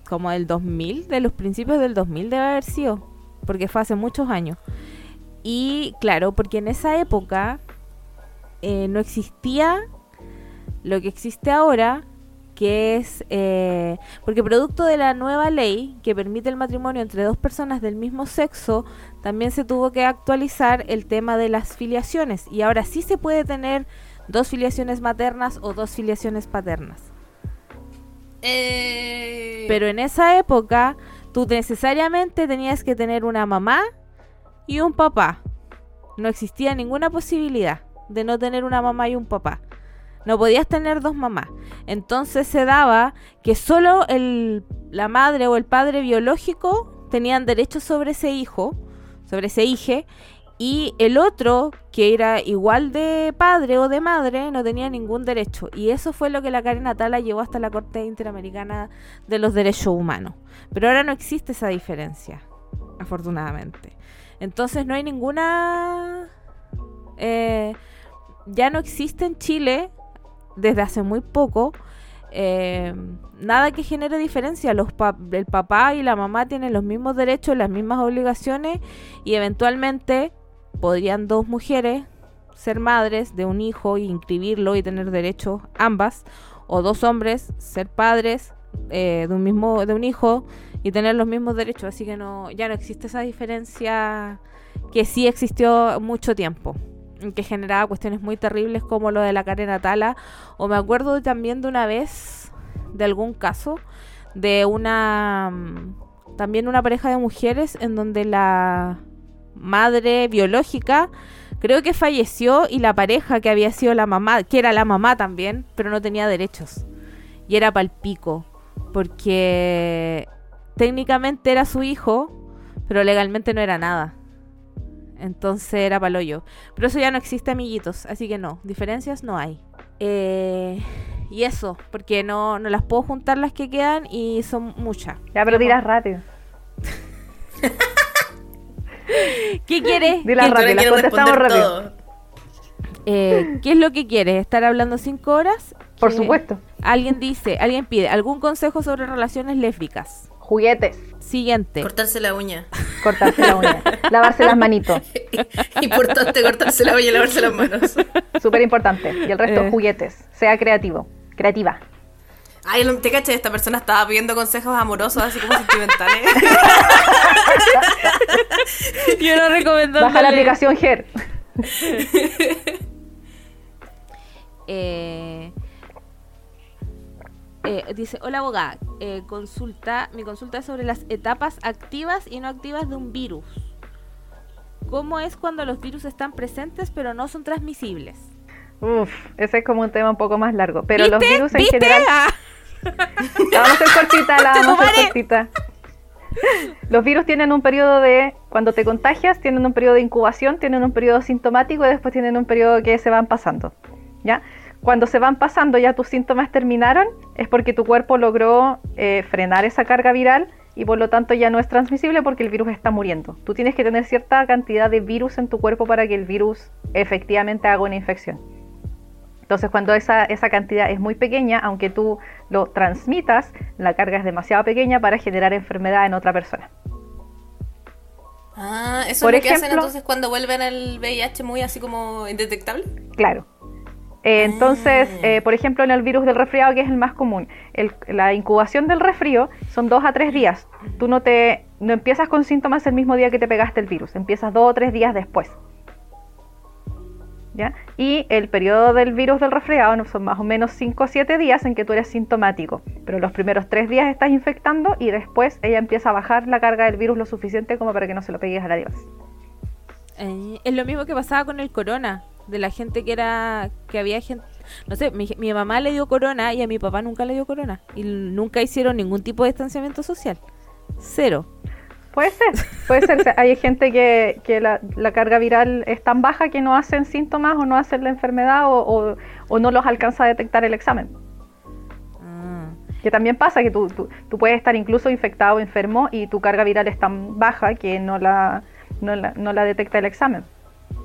como del dos mil, de los principios del dos mil debe haber sido, porque fue hace muchos años. Y claro, porque en esa época eh, no existía lo que existe ahora, que es eh, porque producto de la nueva ley que permite el matrimonio entre dos personas del mismo sexo, también se tuvo que actualizar el tema de las filiaciones, y ahora sí se puede tener dos filiaciones maternas o dos filiaciones paternas. eh... Pero en esa época tú necesariamente tenías que tener una mamá y un papá. No existía ninguna posibilidad de no tener una mamá y un papá. No podías tener dos mamás. Entonces se daba que solo el, la madre o el padre biológico tenían derecho sobre ese hijo, sobre ese hije, y el otro, que era igual de padre o de madre, no tenía ningún derecho. Y eso fue lo que la Karen Atala llevó hasta la Corte Interamericana de los Derechos Humanos. Pero ahora no existe esa diferencia, afortunadamente. Entonces no hay ninguna... Eh, ya no existe en Chile... desde hace muy poco eh, nada que genere diferencia. Los pa- el papá y la mamá tienen los mismos derechos, las mismas obligaciones, y eventualmente podrían dos mujeres ser madres de un hijo y inscribirlo y tener derechos ambas, o dos hombres ser padres eh, de un mismo de un hijo y tener los mismos derechos. Así que no, ya no existe esa diferencia que sí existió mucho tiempo, que generaba cuestiones muy terribles como lo de la Karen Atala. O me acuerdo también de una vez, de algún caso, de una también una pareja de mujeres en donde la madre biológica creo que falleció y la pareja que había sido la mamá, que era la mamá también, pero no tenía derechos, y era palpico porque técnicamente era su hijo pero legalmente no era nada. Entonces era paloyo. Pero eso ya no existe, amiguitos. Así que no, diferencias no hay. Eh, y eso, porque no, no las puedo juntar las que quedan y son muchas. Ya, pero dirás rápido. ¿Qué quieres? Dirás rápido, las contestamos rápido. Eh, ¿Qué es lo que quieres? ¿Estar hablando cinco horas? Por supuesto. Alguien dice, alguien pide, ¿algún consejo sobre relaciones lésbicas? Juguetes. Siguiente. Cortarse la uña. Cortarse la uña. Lavarse las manitos. Importante cortarse la uña y lavarse las manos. Súper importante. Y el resto, eh. juguetes. Sea creativo. Creativa. Ay, te caché, esta persona estaba pidiendo consejos amorosos, así como sentimentales. Yo no recomiendo. Baja la aplicación Her. eh... Eh, dice, hola abogada, eh, consulta, mi consulta es sobre las etapas activas y no activas de un virus. ¿Cómo es cuando los virus están presentes pero no son transmisibles? Uf, ese es como un tema un poco más largo. Pero ¿viste? Los virus en ¿viste? General... Ah. La vamos a hacer cortita, la vamos a hacer cortita. Los virus tienen un periodo de, cuando te contagias, tienen un periodo de incubación, tienen un periodo sintomático y después tienen un periodo que se van pasando, ¿ya? Cuando se van pasando, ya tus síntomas terminaron, es porque tu cuerpo logró eh, frenar esa carga viral y por lo tanto ya no es transmisible porque el virus está muriendo. Tú tienes que tener cierta cantidad de virus en tu cuerpo para que el virus efectivamente haga una infección. Entonces, cuando esa, esa cantidad es muy pequeña, aunque tú lo transmitas, la carga es demasiado pequeña para generar enfermedad en otra persona. Ah, ¿eso por es lo ejemplo, que hacen entonces cuando vuelven al V I H muy así como indetectable? Claro. Eh, entonces, eh, por ejemplo, en el virus del resfriado, que es el más común, el, la incubación del resfrío son dos a tres días. Tú no te no empiezas con síntomas el mismo día que te pegaste el virus, empiezas dos o tres días después. ¿Ya? Y el periodo del virus del resfriado son más o menos cinco o siete días en que tú eres sintomático, pero los primeros tres días estás infectando y después ella empieza a bajar la carga del virus lo suficiente como para que no se lo pegues a la divas. Eh, es lo mismo que pasaba con el corona. De la gente que era, que había gente, no sé, mi, mi mamá le dio corona y a mi papá nunca le dio corona y nunca hicieron ningún tipo de distanciamiento social, cero. Puede ser, puede ser, hay gente que, que la, la carga viral es tan baja que no hacen síntomas o no hacen la enfermedad o, o, o no los alcanza a detectar el examen. Que también pasa que tú, tú, tú puedes estar incluso infectado o enfermo y tu carga viral es tan baja que no la, no la, no la detecta el examen.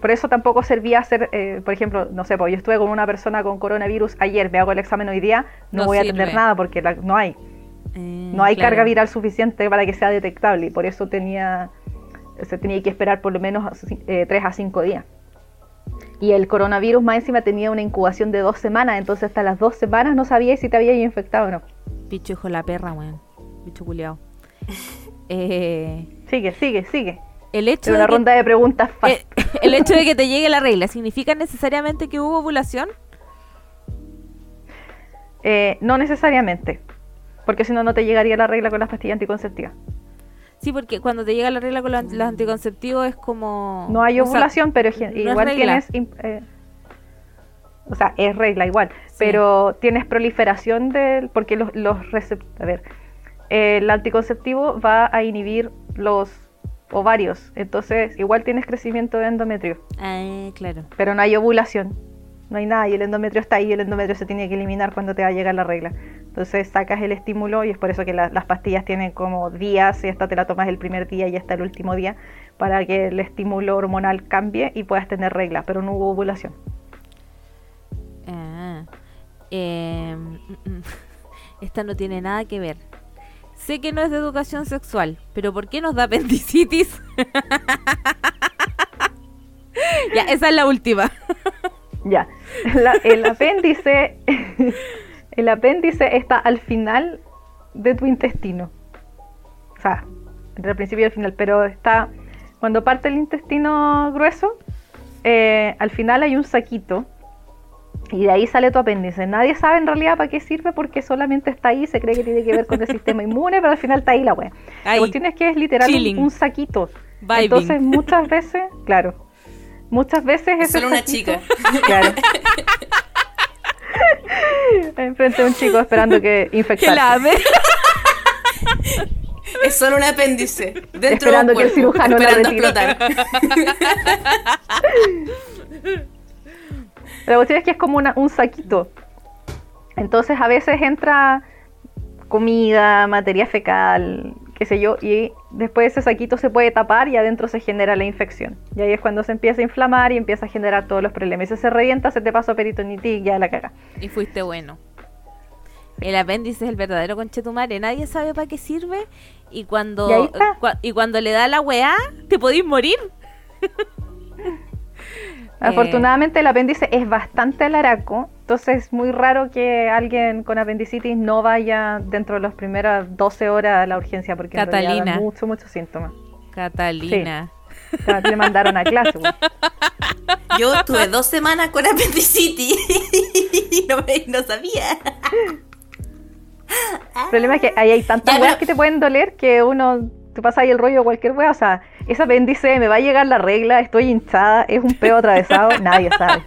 Por eso tampoco servía hacer, eh, por ejemplo, no sé, pues yo estuve con una persona con coronavirus ayer, me hago el examen hoy día, no, no voy sirve. a tener nada porque la, no hay. Mm, no hay claro. carga viral suficiente para que sea detectable y por eso tenía, se tenía que esperar por lo menos eh, tres a cinco días. Y el coronavirus más encima tenía una incubación de dos semanas, entonces hasta las dos semanas no sabías si te habías infectado o no. Bicho hijo de la perra, weón. Bicho culiao. eh... Sigue, sigue, sigue. El hecho una de ronda que, de preguntas fácil. El, el hecho de que te llegue la regla, ¿significa necesariamente que hubo ovulación? Eh, no necesariamente, porque si no, no te llegaría la regla con las pastillas anticonceptivas. Sí, porque cuando te llega la regla con los, los anticonceptivos es como... No hay ovulación, o sea, pero igual no es tienes... Eh, o sea, es regla igual, sí. Pero tienes proliferación de... Porque los, los receptores... A ver, eh, el anticonceptivo va a inhibir los... ovarios, entonces igual tienes crecimiento de endometrio. Ah, claro. Pero no hay ovulación, no hay nada y el endometrio está ahí y el endometrio se tiene que eliminar cuando te va a llegar la regla. Entonces sacas el estímulo y es por eso que la, las pastillas tienen como días y hasta te la tomas el primer día y hasta el último día para que el estímulo hormonal cambie y puedas tener regla, pero no hubo ovulación. Ah, eh, esta no tiene nada que ver. Sé que no es de educación sexual, pero ¿por qué nos da apendicitis? Ya, esa es la última. Ya, la, el apéndice el apéndice está al final de tu intestino. O sea, entre el principio y el final, pero está cuando parte el intestino grueso, eh, al final hay un saquito. Y de ahí sale tu apéndice. Nadie sabe en realidad para qué sirve porque solamente está ahí. Se cree que tiene que ver con el sistema inmune, pero al final está ahí la wea. La cuestión es que es literal un, un saquito. Vibing. Entonces muchas veces, claro, muchas veces es solo una chica. Claro. Enfrente de un chico esperando que infectarse. Que lave. Es solo un apéndice. Dentro esperando de un que cuerpo, el cirujano esperando la retire. Explotar. La cuestión es que es como una, un saquito. Entonces a veces entra comida, materia fecal, qué sé yo, y después ese saquito se puede tapar y adentro se genera la infección. Y ahí es cuando se empieza a inflamar y empieza a generar todos los problemas. Y si se revienta, se te pasó peritonitis y ya la caga. Y fuiste bueno. El apéndice es el verdadero conchetumare. Nadie sabe para qué sirve. Y cuando, ¿Y, cu- y cuando le da la weá, te podís morir. Afortunadamente el apéndice es bastante alaraco, entonces es muy raro que alguien con apendicitis no vaya dentro de las primeras doce horas a la urgencia porque Catalina. En realidad dan mucho, muchos síntomas. Catalina. Sí. Le mandaron a clase. Pues. Yo estuve dos semanas con apendicitis y no, me, no sabía. El problema es que ahí hay tantas weas que te pueden doler que uno te pasa ahí el rollo cualquier wea, o sea... ese apéndice, me va a llegar la regla, estoy hinchada, es un peo atravesado, nadie sabe.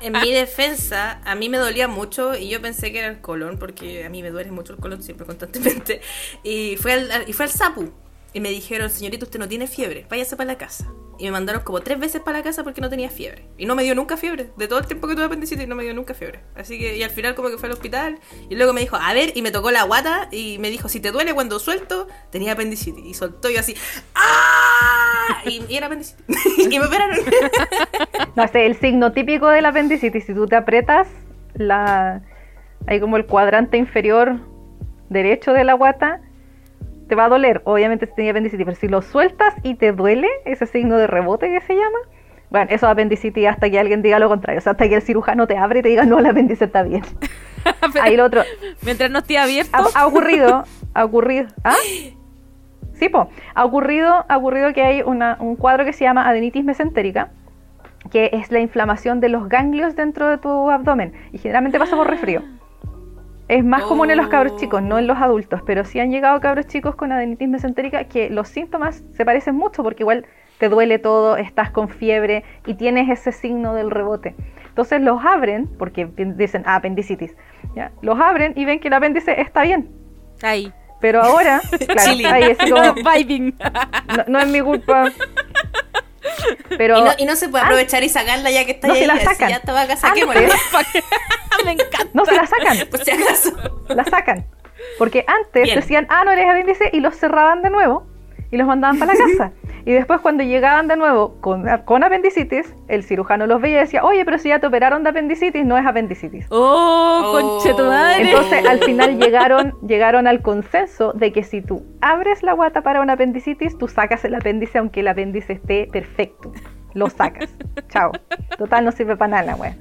En mi defensa, a mí me dolía mucho y yo pensé que era el colon, porque a mí me duele mucho el colon siempre, constantemente. Y fue al, y fue al SAPU. Y me dijeron, señorita, usted no tiene fiebre, váyase para la casa. Y me mandaron como tres veces para la casa porque no tenía fiebre. Y no me dio nunca fiebre. De todo el tiempo que tuve apendicitis, no me dio nunca fiebre. Así que, y al final como que fue al hospital. Y luego me dijo, a ver, y me tocó la guata. Y me dijo, si te duele cuando suelto, tenía apendicitis. Y soltó yo así, ¡ah! Y, y era apendicitis. Y me operaron. No, este es el signo típico de la apendicitis. Si tú te aprietas, la... hay como el cuadrante inferior derecho de la guata, te va a doler, obviamente si tenía apendicitis, pero si lo sueltas y te duele, ese signo de rebote que se llama, bueno, eso es apendicitis hasta que alguien diga lo contrario, o sea, hasta que el cirujano te abre y te diga, no, el apéndice está bien. Ahí lo otro. Mientras no esté abierto. Ha, ha ocurrido, ha ocurrido, ¿ah? Sí, po, ha ocurrido, ha ocurrido que hay una, un cuadro que se llama adenitis mesentérica, que es la inflamación de los ganglios dentro de tu abdomen, y generalmente pasa por resfrío. Es más oh. común en los cabros chicos, no en los adultos, pero sí han llegado cabros chicos con adenitis mesentérica que los síntomas se parecen mucho porque igual te duele todo, estás con fiebre y tienes ese signo del rebote. Entonces los abren, porque dicen ah, apendicitis, ¿ya? Los abren y ven que el apéndice está bien. Ahí. Pero ahora, claro, ahí es como, no, no es mi culpa. Pero, y, no, y no se puede aprovechar ah, y sacarla ya que está no ahí, se la sacan. Si ya estaba acá, saquémosla. Me encanta. No se la sacan. Pues si acaso. La sacan. Porque antes bien. Decían, ah, no eres apéndice, y los cerraban de nuevo y los mandaban para la casa. Y después, cuando llegaban de nuevo con, con apendicitis, el cirujano los veía y decía, oye, pero si ya te operaron de apendicitis, no es apendicitis. ¡Oh, oh. Conchetumadre! Entonces, al final llegaron, llegaron al consenso de que si tú abres la guata para una apendicitis, tú sacas el apéndice aunque el apéndice esté perfecto. Lo sacas. Chao. Total, no sirve para nada la wea.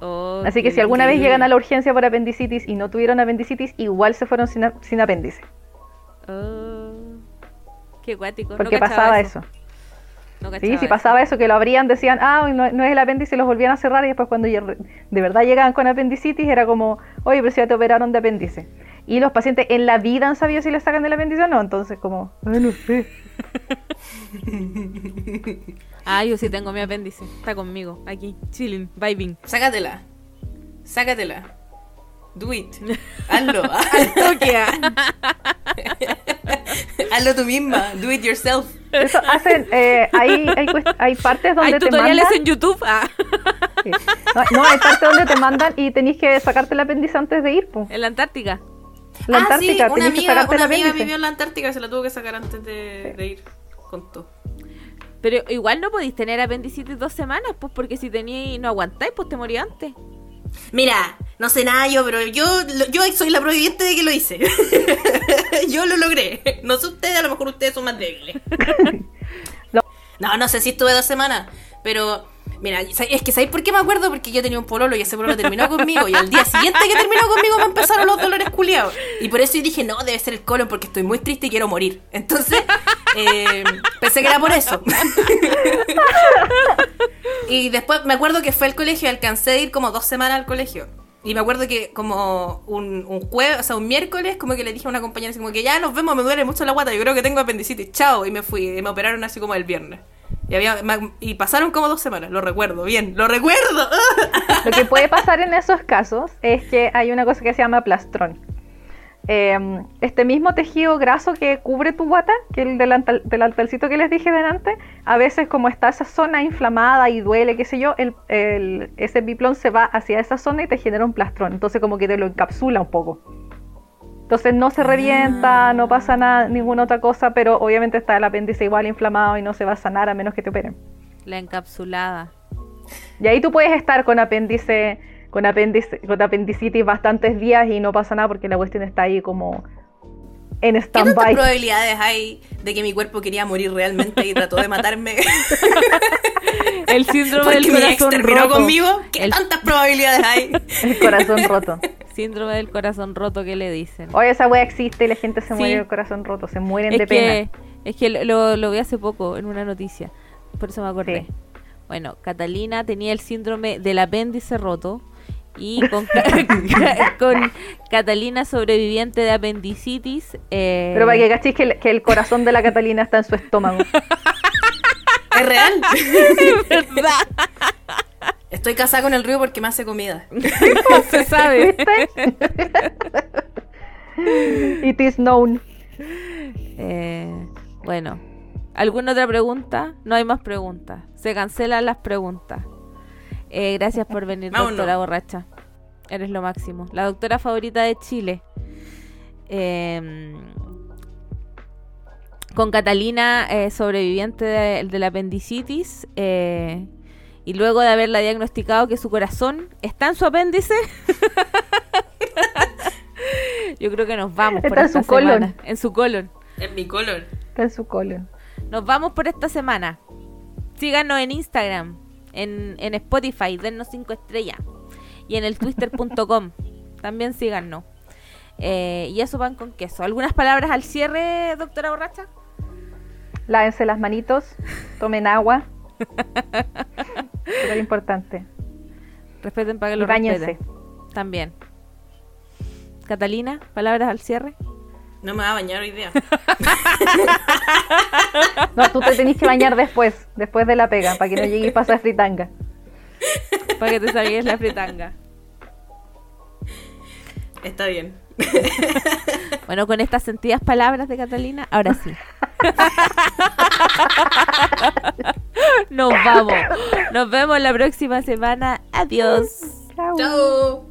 Oh, así que si alguna vez llegan a la urgencia por apendicitis y no tuvieron apendicitis, igual se fueron sin, sin apéndice. Oh. Qué guático. Porque no pasaba eso. eso. No sí, si pasaba eso, que lo abrían, decían, ah, no, no es el apéndice, los volvían a cerrar y después cuando de verdad llegaban con apendicitis era como, oye, pero si ya te operaron de apéndice. Y los pacientes en la vida han sabido si les sacan del apéndice o no, entonces como, ay, no sé. Ah, yo sí tengo mi apéndice, está conmigo, aquí, chilling, vibing. Sácatela, sácatela. Do it. Hazlo. Al toque. Hazlo tú misma. Do it yourself. Eso hacen. Eh, hay, hay, cuest- hay partes donde ¿Hay te mandan. Hay tutoriales en YouTube. Ah. Sí. No, no, hay partes donde te mandan y tenés que sacarte el apéndice antes de ir. Po. En la Antártica. La ah, Antártica. Sí, una amiga, que sacarte una amiga vivió en la Antártica, se la tuvo que sacar antes de, sí. de ir. Con todo. Pero igual no podís tener apendicitis dos semanas, pues, porque si tenías no aguantáis, pues te morí antes. Mira, no sé nada yo, pero yo yo soy la proviviente de que lo hice. Yo lo logré. No sé ustedes, a lo mejor ustedes son más débiles. No, no sé si estuve dos semanas, pero mira, es que ¿sabéis por qué me acuerdo? Porque yo tenía un pololo y ese pololo terminó conmigo y al día siguiente que terminó conmigo me empezaron los dolores culiados. Y por eso yo dije, no, debe ser el colon porque estoy muy triste y quiero morir. Entonces, eh, pensé que era por eso. Y después me acuerdo que fue al colegio, alcancé a ir como dos semanas al colegio. Y me acuerdo que como un, un jueves, o sea, un miércoles, como que le dije a una compañera así como que ya nos vemos, me duele mucho la guata, yo creo que tengo apendicitis, chao. Y me fui, y me operaron así como el viernes. Y, había, me, y pasaron como dos semanas, lo recuerdo, bien, lo recuerdo. Lo que puede pasar en esos casos es que hay una cosa que se llama plastrón. Eh, este mismo tejido graso que cubre tu guata, que el delantal, delantalcito que les dije delante, a veces como está esa zona inflamada y duele, qué sé yo, el, el, ese biplón se va hacia esa zona y te genera un plastrón, entonces como que te lo encapsula un poco, entonces no se revienta, ah. no pasa nada, ninguna otra cosa, pero obviamente está el apéndice igual inflamado y no se va a sanar a menos que te operen la encapsulada. Y ahí tú puedes estar con apéndice Con, apéndice, con apendicitis bastantes días y no pasa nada porque la cuestión está ahí como en stand-by. ¿Qué tantas probabilidades hay de que mi cuerpo quería morir realmente y trató de matarme? El síndrome porque del corazón terminó roto. Conmigo. ¿Qué el... tantas probabilidades hay? El corazón roto. Síndrome del corazón roto, ¿qué le dicen? Oye, esa wea existe y la gente se sí. muere del corazón roto, se mueren es de que, pena. Es que lo, lo vi hace poco en una noticia, por eso me acordé. Sí. Bueno, Catalina tenía el síndrome del apéndice roto. y con, con Catalina, sobreviviente de apendicitis. Eh... Pero para que cachis que el, que el corazón de la Catalina está en su estómago. ¿Es real? Es verdad. Estoy casada con el río porque me hace comida. Se sabe. ¿Viste? It is known. Eh, bueno, ¿alguna otra pregunta? No hay más preguntas. Se cancelan las preguntas. Eh, gracias por venir, Vámonos. Doctora Borracha. Eres lo máximo. La doctora favorita de Chile. Eh, con Catalina, eh, sobreviviente de, de la apendicitis. Eh, y luego de haberla diagnosticado que su corazón está en su apéndice. Yo creo que nos vamos está por en esta su semana. Colon. En su colon. En mi colon. Está en su colon. Nos vamos por esta semana. Síganos en Instagram. En, en Spotify, dennos cinco estrellas. Y en el twitter punto com también síganos. eh, Y eso, van con queso. ¿Algunas palabras al cierre, doctora Borracha? Lávense las manitos. Tomen agua. Súper importante. Respeten para que lo respeten. También. Catalina, palabras al cierre. No me va a bañar hoy día. No, tú te tenés que bañar después, después de la pega, para que no llegues paso de fritanga. Para que te salgas la fritanga. Está bien. Bueno, con estas sentidas palabras de Catalina, ahora sí. Nos vamos. Nos vemos la próxima semana. Adiós. Chao. Chao.